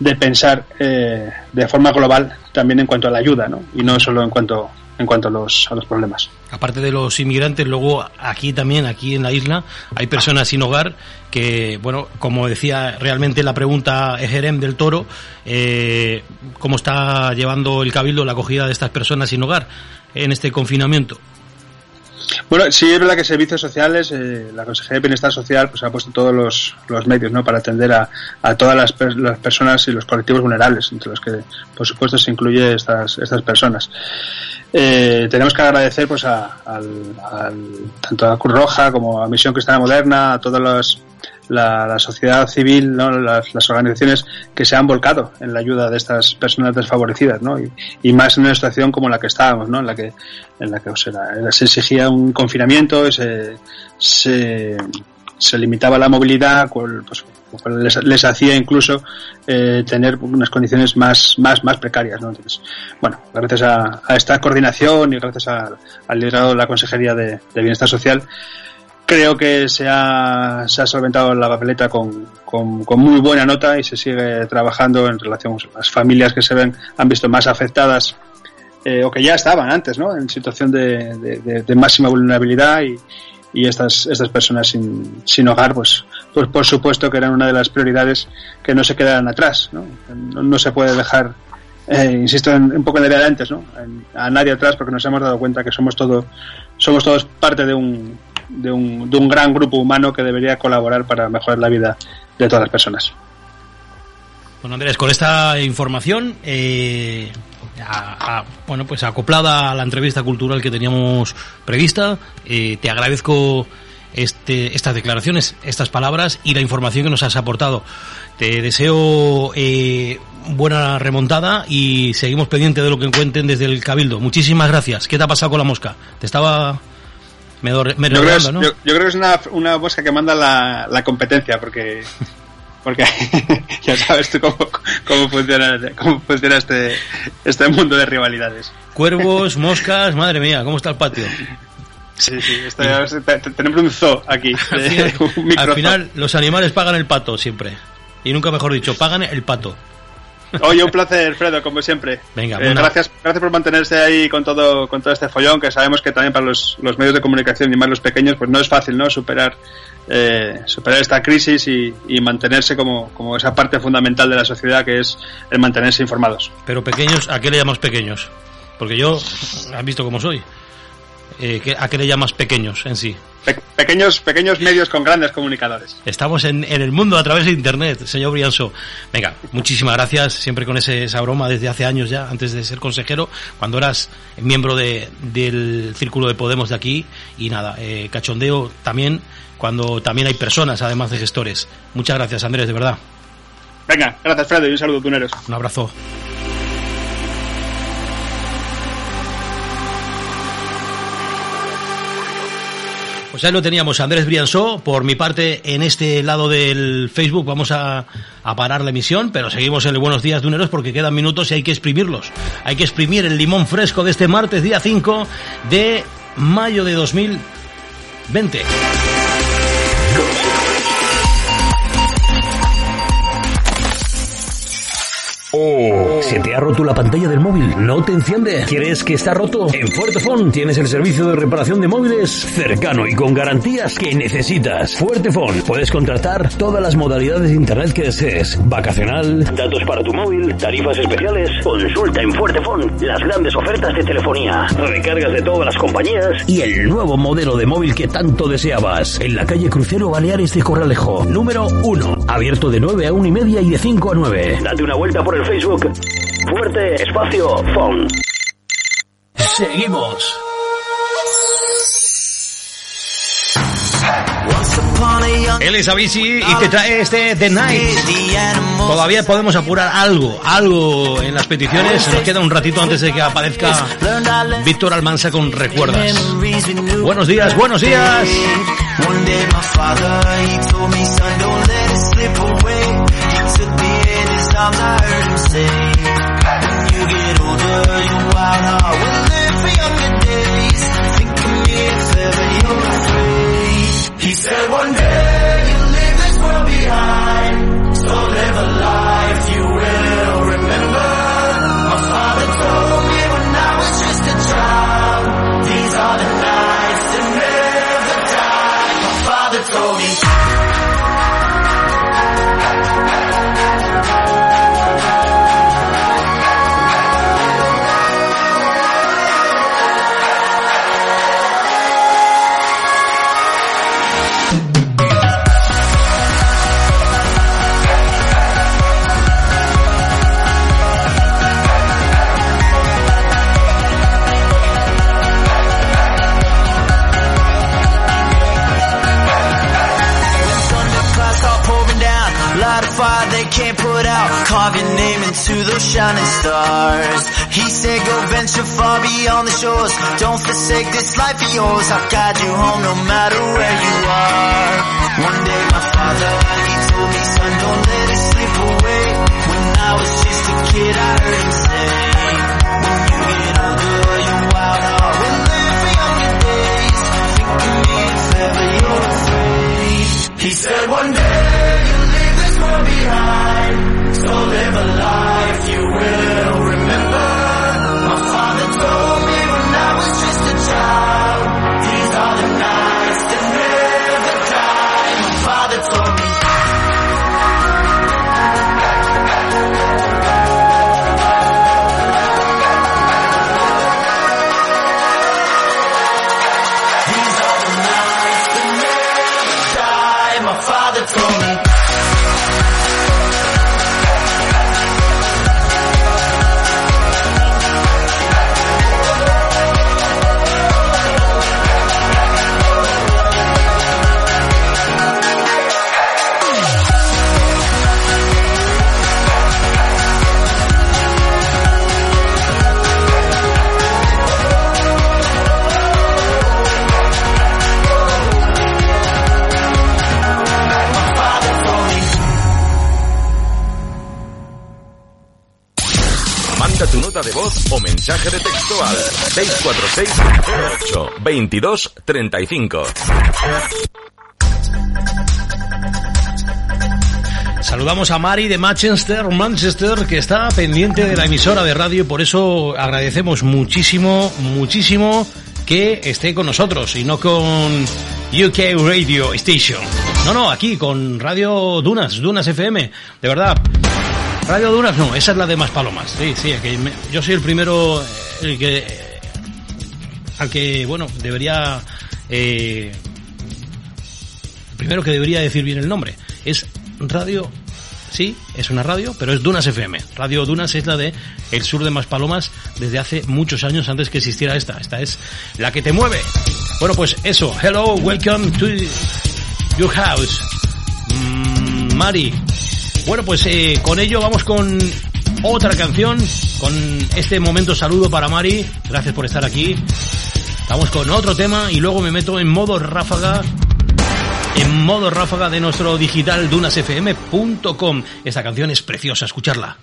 de pensar de forma global también en cuanto a la ayuda, ¿no? Y no solo en cuanto a los problemas. Aparte de los inmigrantes, luego aquí en la isla hay personas sin hogar que, bueno, como decía realmente la pregunta Ejerem del Toro, ¿cómo está llevando el Cabildo la acogida de estas personas sin hogar en este confinamiento? Bueno, sí, es verdad que Servicios Sociales, la Consejería de Bienestar Social, pues ha puesto todos los medios, ¿no?, para atender a todas las personas y los colectivos vulnerables, entre los que, por supuesto, se incluye estas personas. Tenemos que agradecer, pues, tanto a Cruz Roja como a Misión Cristiana Moderna, a todas la sociedad civil, ¿no?, las organizaciones que se han volcado en la ayuda de estas personas desfavorecidas, ¿no?, y más en una situación como la que estábamos, ¿no?, en la que o sea, se exigía un confinamiento, se limitaba la movilidad, pues les hacía incluso tener unas condiciones más precarias, ¿no? Entonces, bueno, gracias a esta coordinación y gracias al liderado de la Consejería de Bienestar Social, creo que se ha solventado la papeleta con muy buena nota y se sigue trabajando en relación a las familias que han visto más afectadas o que ya estaban antes, ¿no?, en situación de máxima vulnerabilidad y estas personas sin hogar, pues por supuesto que eran una de las prioridades que no se quedaran atrás, ¿no? No se puede dejar, insisto, un poco en la idea de antes, ¿no?, a nadie atrás, porque nos hemos dado cuenta que somos todos parte de un gran grupo humano que debería colaborar para mejorar la vida de todas las personas. Bueno, Andrés, con esta información bueno, pues acoplada a la entrevista cultural que teníamos prevista, te agradezco estas declaraciones, estas palabras y la información que nos has aportado. Te deseo buena remontada y seguimos pendientes de lo que encuentren desde el Cabildo. Muchísimas gracias. ¿Qué te ha pasado con la mosca? Te estaba... ¿no? Yo creo que es una mosca que manda la competencia, porque ya sabes tú cómo funciona este mundo de rivalidades. Cuervos, moscas, madre mía, ¿cómo está el patio? Sí, tenemos un zoo aquí. Al final los animales pagan el pato siempre, y nunca mejor dicho, pagan el pato. Oye, un placer, Fredo, como siempre. Venga, gracias por mantenerse ahí con todo este follón, que sabemos que también para los medios de comunicación y más los pequeños, pues no es fácil, ¿no?, superar esta crisis y mantenerse como esa parte fundamental de la sociedad, que es el mantenerse informados. Pero pequeños, ¿a qué le llamas pequeños? Porque yo, has visto cómo soy. ¿A qué le llamas pequeños en sí? Pequeños medios con grandes comunicadores. Estamos en el mundo a través de Internet, señor Briansó. Venga, muchísimas gracias, siempre con esa broma desde hace años ya, antes de ser consejero, cuando eras miembro del Círculo de Podemos de aquí. Y nada, cachondeo también, cuando también hay personas, además de gestores. Muchas gracias, Andrés, de verdad. Venga, gracias, Fredo, y un saludo, Duneros. Un abrazo. Pues ahí lo teníamos, Andrés Briansó. Por mi parte, en este lado del Facebook vamos a parar la emisión, pero seguimos en el Buenos Días Duneros porque quedan minutos y hay que exprimirlos. Hay que exprimir el limón fresco de este martes, día 5 de mayo de 2020. Oh, ¿se te ha roto la pantalla del móvil? ¿No te enciende? ¿Crees que está roto? En Fuertefon tienes el servicio de reparación de móviles cercano y con garantías que necesitas. Fuertefon, puedes contratar todas las modalidades de internet que desees. Vacacional, datos para tu móvil, tarifas especiales. Consulta en Fuertefon las grandes ofertas de telefonía, recargas de todas las compañías y el nuevo modelo de móvil que tanto deseabas. En la calle Crucero Baleares de Corralejo, número 1. Abierto de 9 a 1 y media y de 5 a 9. Date una vuelta por el Facebook, Fuerte Espacio Phone. Seguimos. Él es DaVinci y te trae este The Night. Todavía podemos apurar algo en las peticiones. Nos queda un ratito antes de que aparezca Víctor Almansa con Recuerdas. Buenos días. He said one day you'll leave this world behind, so live a life you will remember. My father told me when I was just a child, these are the nights that never die. My father told me. Can't put out, carve your name into those shining stars. He said go venture far beyond the shores, don't forsake this life of yours. I'll guide you home no matter where you are. One day my father, he told me, son, don't let it slip away. When I was just a kid I heard him say, when you get older your wild heart will live for younger days. Think of me if ever you're afraid. He said one day behind, so live a life you will remember. My father told me when I was just a child, these are the nights that never die. My father told me. These are the nights that never die. My father told me. Tu nota de voz o mensaje de texto al 646-822-35. Saludamos a Mari de Manchester, que está pendiente de la emisora de radio, y por eso agradecemos muchísimo que esté con nosotros y no con UK Radio Station. No, aquí con Radio Dunas FM, de verdad. Radio Dunas no, esa es la de Más Palomas. Sí, yo soy el primero el primero que debería decir bien el nombre. Es radio, sí, es una radio, pero es Dunas FM. Radio Dunas es la de el sur de Más Palomas desde hace muchos años, antes que existiera esta. Esta es la que te mueve. Bueno, pues eso. Hello, welcome to your house, Mari. Bueno, pues con ello vamos con otra canción, con este momento saludo para Mari, gracias por estar aquí. Vamos con otro tema y luego me meto en modo ráfaga de nuestro digital dunasfm.com. Esta canción es preciosa, escucharla.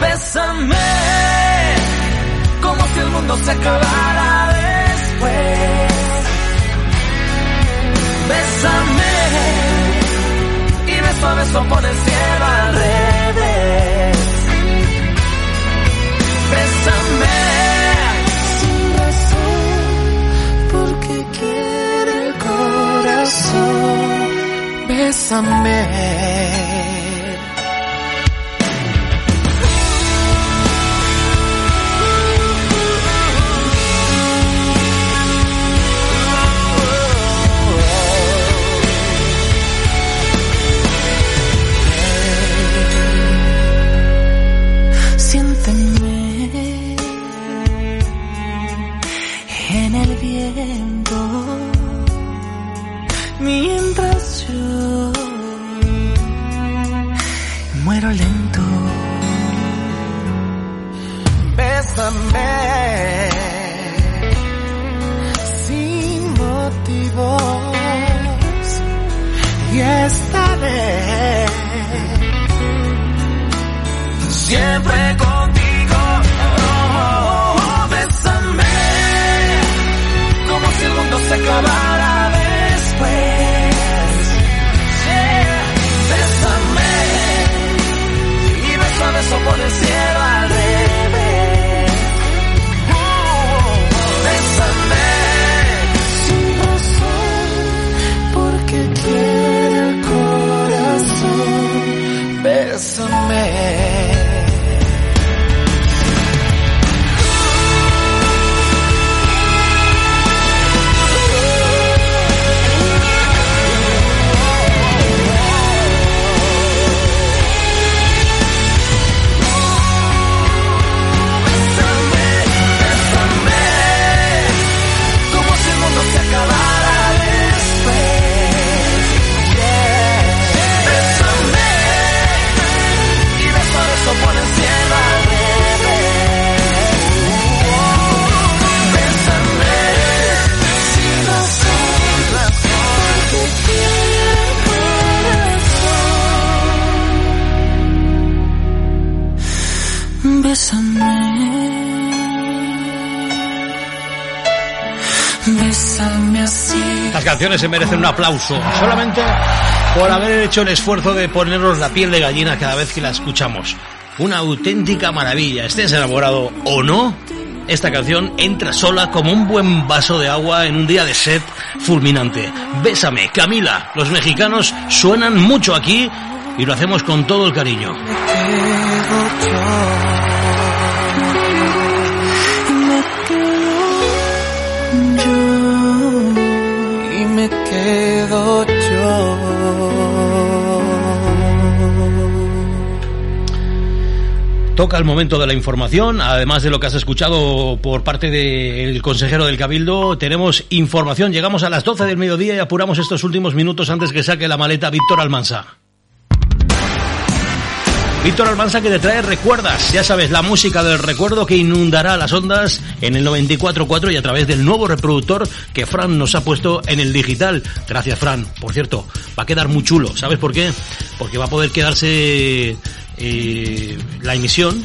Bésame como si el mundo se acabara de después. Bésame y beso a beso pon el cielo al revés. Bésame sin razón, porque quiere el corazón. Bésame. Mientras yo muero lento, bésame sin motivos y estaré siempre contigo. Oh, oh, oh, bésame como si el mundo se acabara después. Beso por el cielo al revés. Bésame sin razón, porque quiere el corazón. Bésame. Las canciones se merecen un aplauso solamente por haber hecho el esfuerzo de ponernos la piel de gallina cada vez que la escuchamos. Una auténtica maravilla, estés enamorado o no, esta canción entra sola como un buen vaso de agua en un día de sed fulminante. Bésame, Camila, los mexicanos suenan mucho aquí y lo hacemos con todo el cariño. Quedo yo. Toca el momento de la información. Además de lo que has escuchado por parte del consejero del Cabildo, tenemos información. Llegamos a las 12 del mediodía y apuramos estos últimos minutos antes que saque la maleta Víctor Almansa. Víctor Almansa, que te trae Recuerdas, ya sabes, la música del recuerdo que inundará las ondas en el 94.4 y a través del nuevo reproductor que Fran nos ha puesto en el digital. Gracias, Fran. Por cierto, va a quedar muy chulo. ¿Sabes por qué? Porque va a poder quedarse la emisión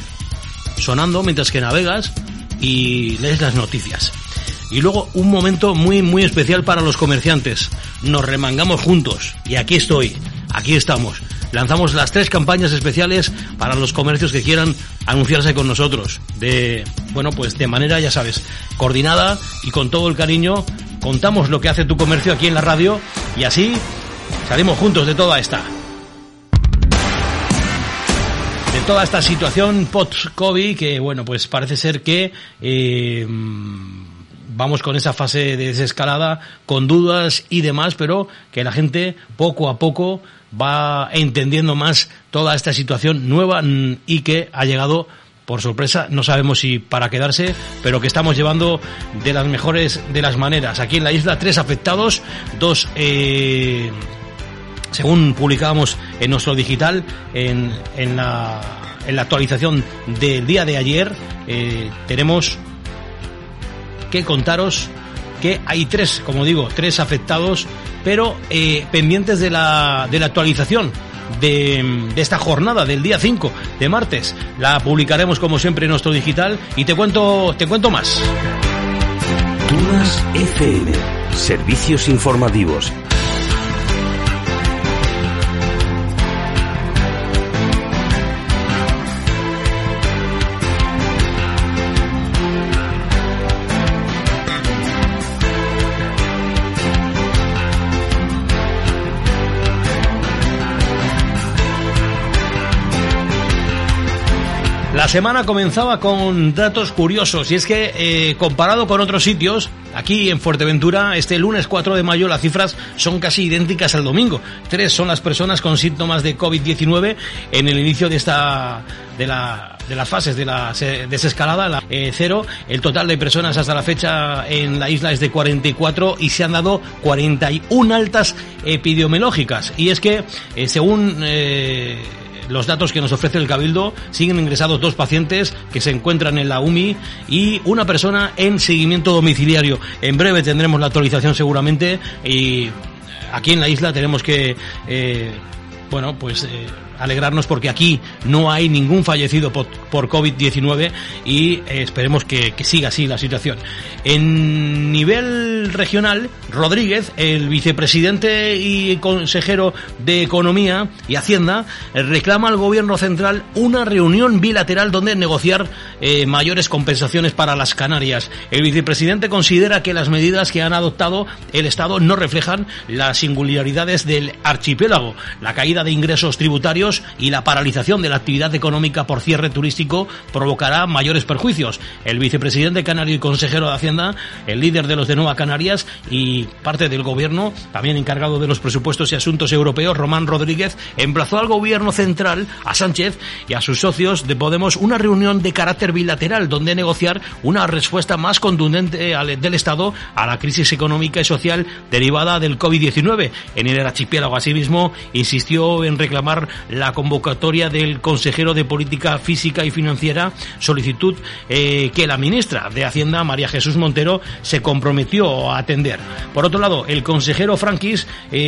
sonando mientras que navegas y lees las noticias. Y luego un momento muy, muy especial para los comerciantes. Nos remangamos juntos y aquí estoy, aquí estamos. Lanzamos las 3 campañas especiales para los comercios que quieran anunciarse con nosotros. De manera, ya sabes, coordinada y con todo el cariño. Contamos lo que hace tu comercio aquí en la radio y así salimos juntos de toda esta. De toda esta situación post-COVID que, parece ser que... Vamos con esa fase de desescalada, con dudas y demás, pero que la gente poco a poco va entendiendo más toda esta situación nueva y que ha llegado por sorpresa, no sabemos si para quedarse, pero que estamos llevando de las mejores de las maneras. Aquí en la isla, 3 afectados, 2... según publicábamos en nuestro digital, en la actualización del día de ayer, tenemos que contaros que hay 3 afectados, pero pendientes de la actualización de esta jornada del día 5 de martes. La publicaremos como siempre en nuestro digital y te cuento más. Dunas FM, servicios informativos. La semana comenzaba con datos curiosos, y es que comparado con otros sitios, aquí en Fuerteventura, este lunes 4 de mayo las cifras son casi idénticas al domingo. 3 son las personas con síntomas de COVID-19 en el inicio de las fases de la desescalada. 0, el total de personas hasta la fecha en la isla es de 44 y se han dado 41 altas epidemiológicas. Y es que, según los datos que nos ofrece el Cabildo, siguen ingresados 2 pacientes que se encuentran en la UMI y una persona en seguimiento domiciliario. En breve tendremos la actualización seguramente, y aquí en la isla tenemos que alegrarnos porque aquí no hay ningún fallecido por COVID-19 y esperemos que siga así la situación. En nivel regional, Rodríguez, el vicepresidente y consejero de Economía y Hacienda, reclama al gobierno central una reunión bilateral donde negociar mayores compensaciones para las Canarias. El vicepresidente considera que las medidas que han adoptado el Estado no reflejan las singularidades del archipiélago. La caída de ingresos tributarios y la paralización de la actividad económica por cierre turístico provocará mayores perjuicios. El vicepresidente canario y consejero de Hacienda, el líder de los de Nueva Canarias y parte del gobierno, también encargado de los presupuestos y asuntos europeos, Román Rodríguez, emplazó al gobierno central, a Sánchez y a sus socios de Podemos, una reunión de carácter bilateral donde negociar una respuesta más contundente del Estado a la crisis económica y social derivada del COVID-19 en el archipiélago. Asimismo, insistió en reclamar la convocatoria del consejero de Política Física y Financiera, solicitud que la ministra de Hacienda, María Jesús Montero, se comprometió a atender. Por otro lado, el consejero Franquis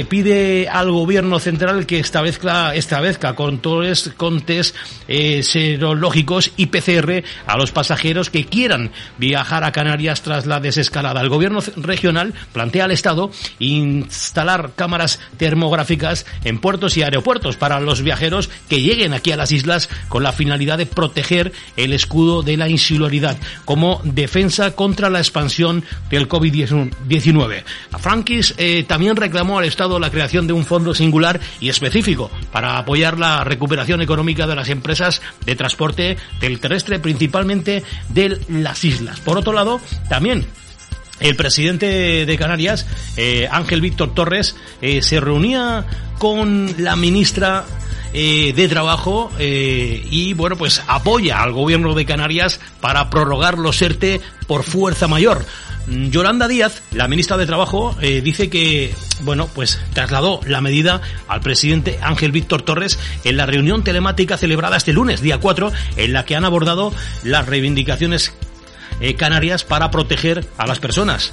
pide al gobierno central que establezca controles con test serológicos y PCR a los pasajeros que quieran viajar a Canarias tras la desescalada. El gobierno regional plantea al Estado instalar cámaras termográficas en puertos y aeropuertos para los viajeros que lleguen aquí a las islas, con la finalidad de proteger el escudo de la insularidad como defensa contra la expansión del COVID-19. Franquis también reclamó al Estado la creación de un fondo singular y específico para apoyar la recuperación económica de las empresas de transporte del terrestre, principalmente de las islas. Por otro lado, también el presidente de Canarias, Ángel Víctor Torres, se reunía con la ministra de Trabajo y apoya al gobierno de Canarias para prorrogar los ERTE por fuerza mayor. Yolanda Díaz, la ministra de Trabajo, dice que trasladó la medida al presidente Ángel Víctor Torres en la reunión telemática celebrada este lunes, día 4, en la que han abordado las reivindicaciones Canarias para proteger a las personas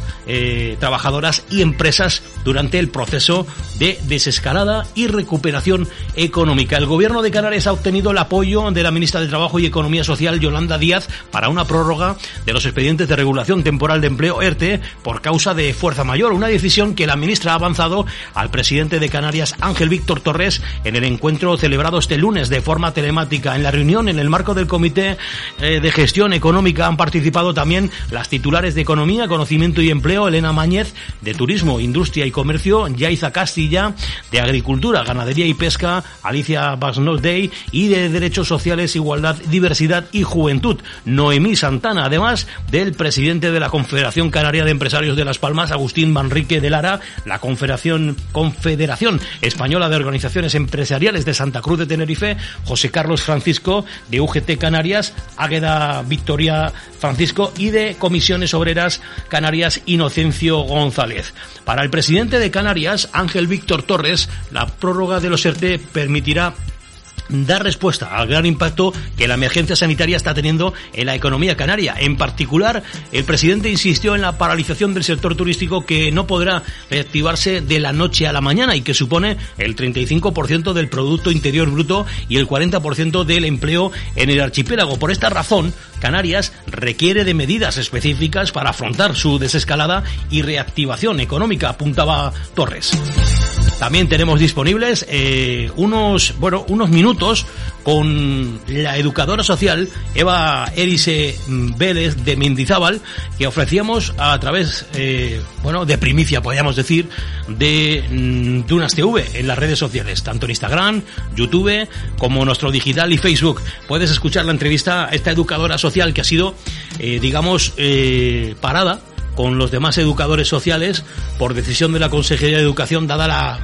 trabajadoras y empresas durante el proceso de desescalada y recuperación económica. El gobierno de Canarias ha obtenido el apoyo de la ministra de Trabajo y Economía Social, Yolanda Díaz, para una prórroga de los expedientes de regulación temporal de empleo, ERTE, por causa de fuerza mayor, una decisión que la ministra ha avanzado al presidente de Canarias, Ángel Víctor Torres, en el encuentro celebrado este lunes de forma telemática. En la reunión, en el marco del Comité de Gestión Económica, han participado también las titulares de Economía, Conocimiento y Empleo, Elena Mañez, de Turismo, Industria y Comercio, Yaiza Castilla, de Agricultura, Ganadería y Pesca, Alicia Basnoldey, y de Derechos Sociales, Igualdad, Diversidad y Juventud, Noemí Santana, además del presidente de la Confederación Canaria de Empresarios de Las Palmas, Agustín Manrique de Lara, la Confederación Española de Organizaciones Empresariales de Santa Cruz de Tenerife, José Carlos Francisco, de UGT Canarias, Águeda Victoria Francisco, y de Comisiones Obreras Canarias, Inocencio González. Para el presidente de Canarias, Ángel Víctor Torres, la prórroga de los ERTE permitirá dar respuesta al gran impacto que la emergencia sanitaria está teniendo en la economía canaria. En particular, el presidente insistió en la paralización del sector turístico, que no podrá reactivarse de la noche a la mañana y que supone el 35% del Producto Interior Bruto y el 40% del empleo en el archipiélago. Por esta razón, Canarias requiere de medidas específicas para afrontar su desescalada y reactivación económica, apuntaba Torres. También tenemos disponibles unos minutos con la educadora social Eva Erice Vélez de Mendizábal, que ofrecíamos a través de primicia, podríamos decir, de Dunas TV en las redes sociales, tanto en Instagram, YouTube, como nuestro digital y Facebook. Puedes escuchar la entrevista a esta educadora social que ha sido, parada con los demás educadores sociales por decisión de la Consejería de Educación, dada la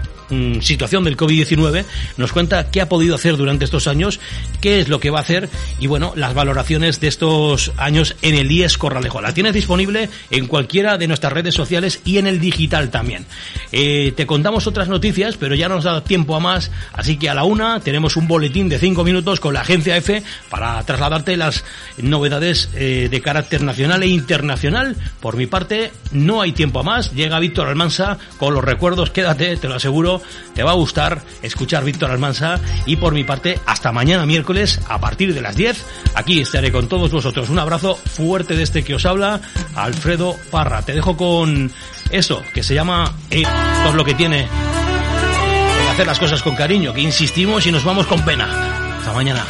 situación del COVID-19. Nos cuenta qué ha podido hacer durante estos años, qué es lo que va a hacer y, las valoraciones de estos años en el IES Corralejo. La tienes disponible en cualquiera de nuestras redes sociales y en el digital también. Te contamos otras noticias, pero ya no nos da tiempo a más, así que a la una tenemos un boletín de 5 minutos con la Agencia EFE para trasladarte las novedades de carácter nacional e internacional. Por mi parte, no hay tiempo a más. Llega Víctor Almansa con los recuerdos. Quédate, te lo aseguro, te va a gustar escuchar Víctor Almansa. Y por mi parte, hasta mañana miércoles a partir de las 10, aquí estaré con todos vosotros. Un abrazo fuerte de este que os habla, Alfredo Parra. Te dejo con eso que se llama esto es lo que tiene el hacer las cosas con cariño, que insistimos y nos vamos con pena. Hasta mañana.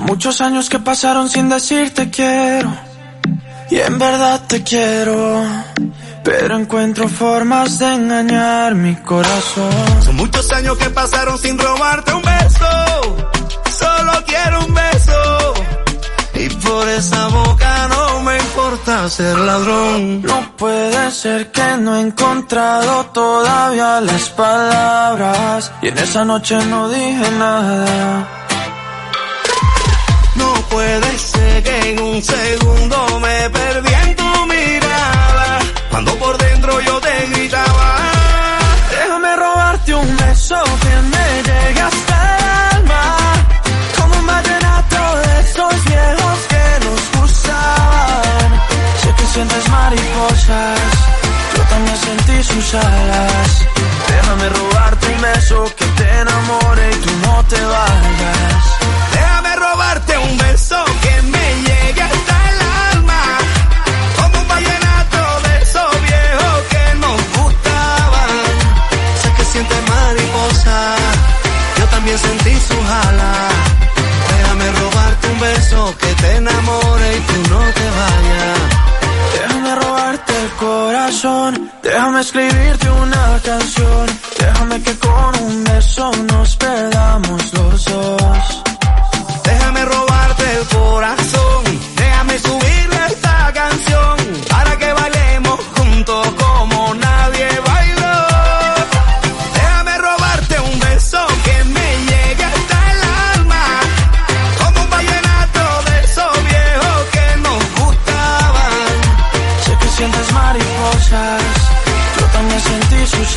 Muchos años que pasaron sin decirte quiero, y en verdad te quiero, pero encuentro formas de engañar mi corazón. Son muchos años que pasaron sin robarte un beso, solo quiero un beso, y por esa boca, no me importa ser ladrón. No puede ser que no he encontrado todavía las palabras, y en esa noche no dije nada. No puede ser que en un segundo me perdí en tu mirada, cuando por dentro yo te gritaba. Déjame robarte un beso que me llegue hasta el alma, como un vallenato de esos viejos que nos gustaban. Sé que sientes mariposas, yo también sentí sus alas. Déjame robarte un beso que te enamore y tú no te vayas. Déjame robarte un beso que me llegue hasta el alma, como un vallenato de esos viejos que nos gustaban. Sé que sientes mariposa, yo también sentí su jala. Déjame robarte un beso que te enamore y tú no te vayas. Déjame robarte el corazón, déjame escribirte una canción, déjame que con un beso nos perdamos los dos. Déjame robarte el corazón, déjame subirle esta canción, para que bailemos juntos como nadie bailó. Déjame robarte un beso que me llegue hasta el alma, como un vallenato de esos viejos que nos gustaban. Sé que sientes mariposas, yo también sentí sus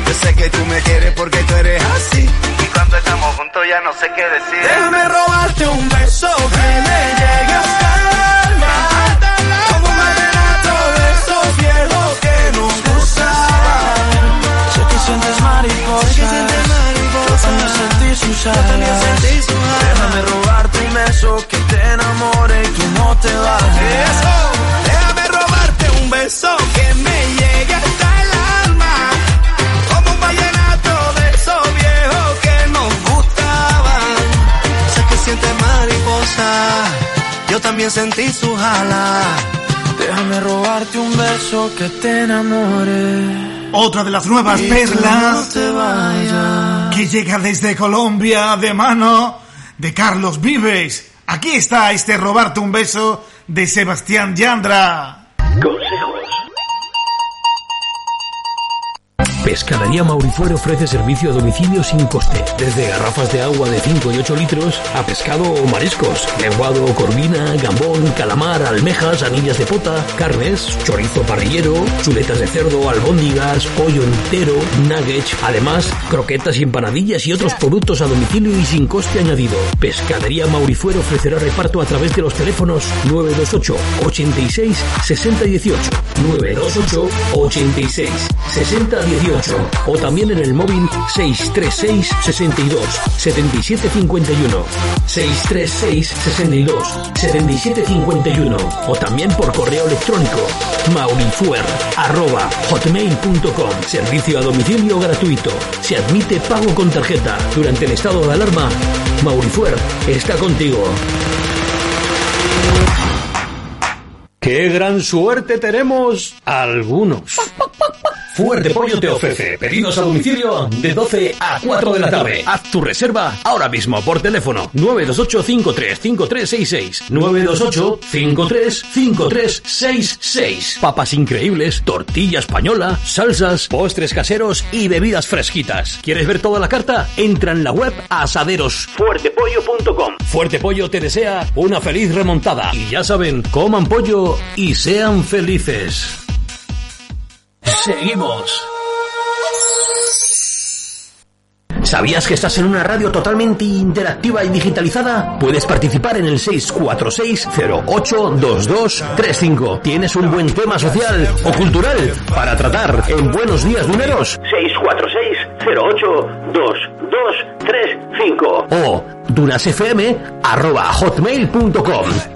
Yo sé que tú me quieres porque tú eres así, y cuando estamos juntos ya no sé qué decir. Déjame robarte un beso que me llegue hasta el alma, como un vallenato de esos viejos que nos gustaban. Sé que sientes mariposas, yo también sentí sus alas. Déjame robarte un beso que te enamore y que no te vayas. Déjame robarte un beso que me llegue hasta el alma, como un vallenato de esos viejos que nos gustaban. Sé que sientes mariposas, yo también sentí sus alas. Déjame robarte un beso que te enamore. Otra de las nuevas perlas que llega desde Colombia de mano de Carlos Vives. Aquí está este Robarte un beso de Sebastián Yandra. Pescadería Maurifuer ofrece servicio a domicilio sin coste, desde garrafas de agua de 5 y 8 litros a pescado o mariscos, lenguado, corvina, gambón, calamar, almejas, anillas de pota, carnes, chorizo parrillero, chuletas de cerdo, albóndigas, pollo entero, nuggets, además croquetas y empanadillas y otros productos a domicilio y sin coste añadido. Pescadería Maurifuer ofrecerá reparto a través de los teléfonos 928 86 60 18, 928 86 60 18. O también en el móvil 636 62 77 51 636 62 77 51 o también por correo electrónico maurifuer@hotmail.com. Servicio a domicilio gratuito. Se admite pago con tarjeta. Durante el estado de alarma, Maurifuer está contigo. ¡Qué gran suerte tenemos algunos! Fuerte Pollo te ofrece pedidos a domicilio de 12 a 4 de la tarde. Haz tu reserva ahora mismo por teléfono 928-535366, 928-535366. Papas increíbles, tortilla española, salsas, postres caseros y bebidas fresquitas. ¿Quieres ver toda la carta? Entra en la web asaderosfuertepollo.com. Fuerte Pollo te desea una feliz remontada. Y ya saben, coman pollo y sean felices. Seguimos. ¿Sabías que estás en una radio totalmente interactiva y digitalizada? Puedes participar en el 646-082235. ¿Tienes un buen tema social o cultural para tratar en Buenos Días Duneros? 082235 o dunasfm@hotmail.com.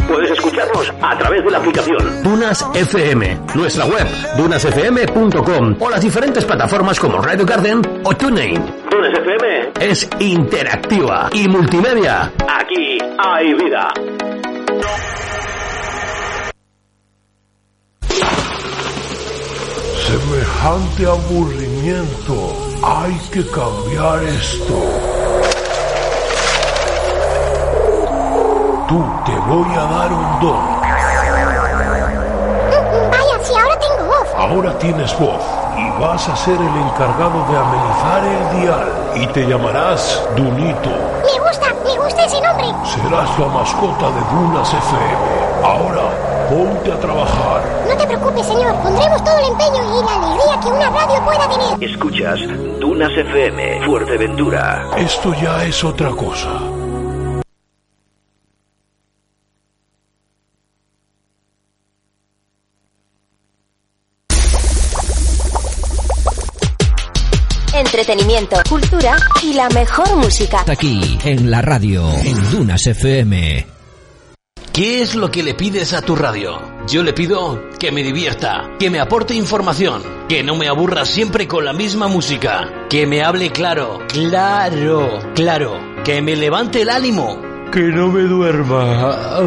Puedes escucharnos a través de la aplicación Dunas FM, nuestra web dunasfm.com o las diferentes plataformas como Radio Garden o TuneIn. Dunas FM es interactiva y multimedia. Aquí hay vida. Semejante aburrimiento, hay que cambiar esto. Tú, te voy a dar un don. Vaya, sí, ahora tengo voz. Ahora tienes voz y vas a ser el encargado de amenizar el dial. Y te llamarás Dunito. Me gusta ese nombre. Serás la mascota de Dunas FM. Ahora, ponte a trabajar. No te preocupes, señor. Pondremos todo el empeño y la alegría que una radio pueda tener. Escuchas Dunas FM, Fuerteventura. Esto ya es otra cosa. Entretenimiento, cultura y la mejor música. Aquí, en la radio, en Dunas FM. ¿Qué es lo que le pides a tu radio? Yo le pido que me divierta, que me aporte información, que no me aburra siempre con la misma música, que me hable claro, que me levante el ánimo, que no me duerma,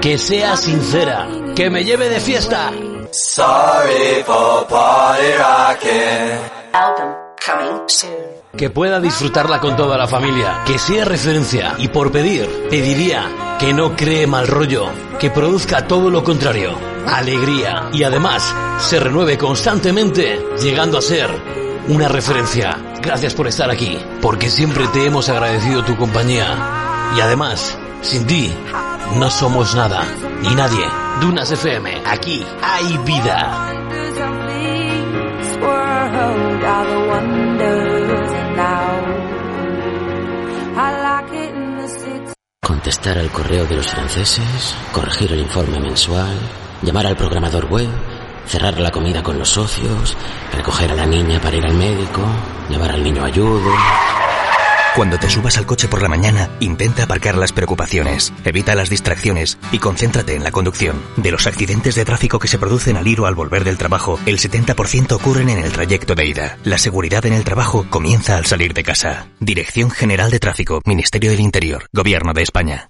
que sea sincera, que me lleve de fiesta. Sorry for party rocking. Album coming soon. Que pueda disfrutarla con toda la familia, que sea referencia y por pedir, pediría que no cree mal rollo, que produzca todo lo contrario, alegría y además se renueve constantemente llegando a ser una referencia. Gracias por estar aquí, porque siempre te hemos agradecido tu compañía y además, sin ti no somos nada ni nadie. Dunas FM, aquí hay vida. Contestar al correo de los franceses, corregir el informe mensual, llamar al programador web, cerrar la comida con los socios, recoger a la niña para ir al médico, llevar al niño a judo. Cuando te subas al coche por la mañana, intenta aparcar las preocupaciones, evita las distracciones y concéntrate en la conducción. De los accidentes de tráfico que se producen al ir o al volver del trabajo, el 70% ocurren en el trayecto de ida. La seguridad en el trabajo comienza al salir de casa. Dirección General de Tráfico, Ministerio del Interior, Gobierno de España.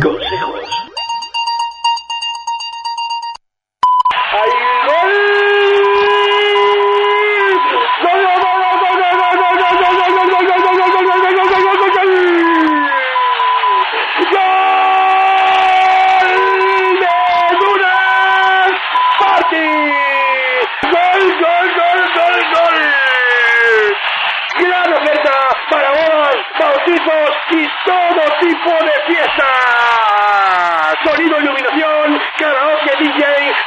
Consejos. Y todo tipo de fiestas. Sonido, iluminación, karaoke, DJ,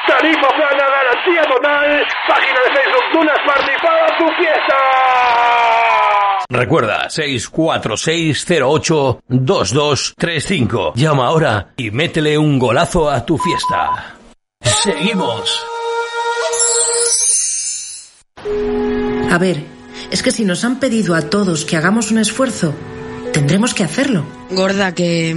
tarifa plana, garantía total. Página de Facebook Dunas Party para tu fiesta. Recuerda, 646082235. Llama ahora y métele un golazo a tu fiesta. Seguimos. A ver, es que si nos han pedido a todos que hagamos un esfuerzo, tendremos que hacerlo. Gorda, que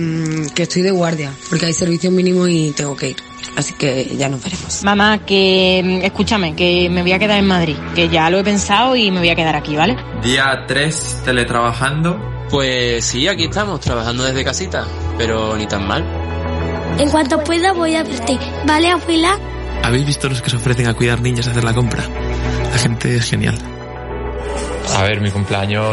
estoy de guardia, porque hay servicio mínimo y tengo que ir. Así que ya nos veremos. Mamá, que escúchame, que me voy a quedar en Madrid, que ya lo he pensado y me voy a quedar aquí, ¿vale? Día 3, teletrabajando. Pues sí, aquí estamos, trabajando desde casita, pero ni tan mal. En cuanto pueda voy a verte, ¿vale, abuela? ¿Habéis visto los que se ofrecen a cuidar niñas a hacer la compra? La gente es genial. A ver, mi cumpleaños...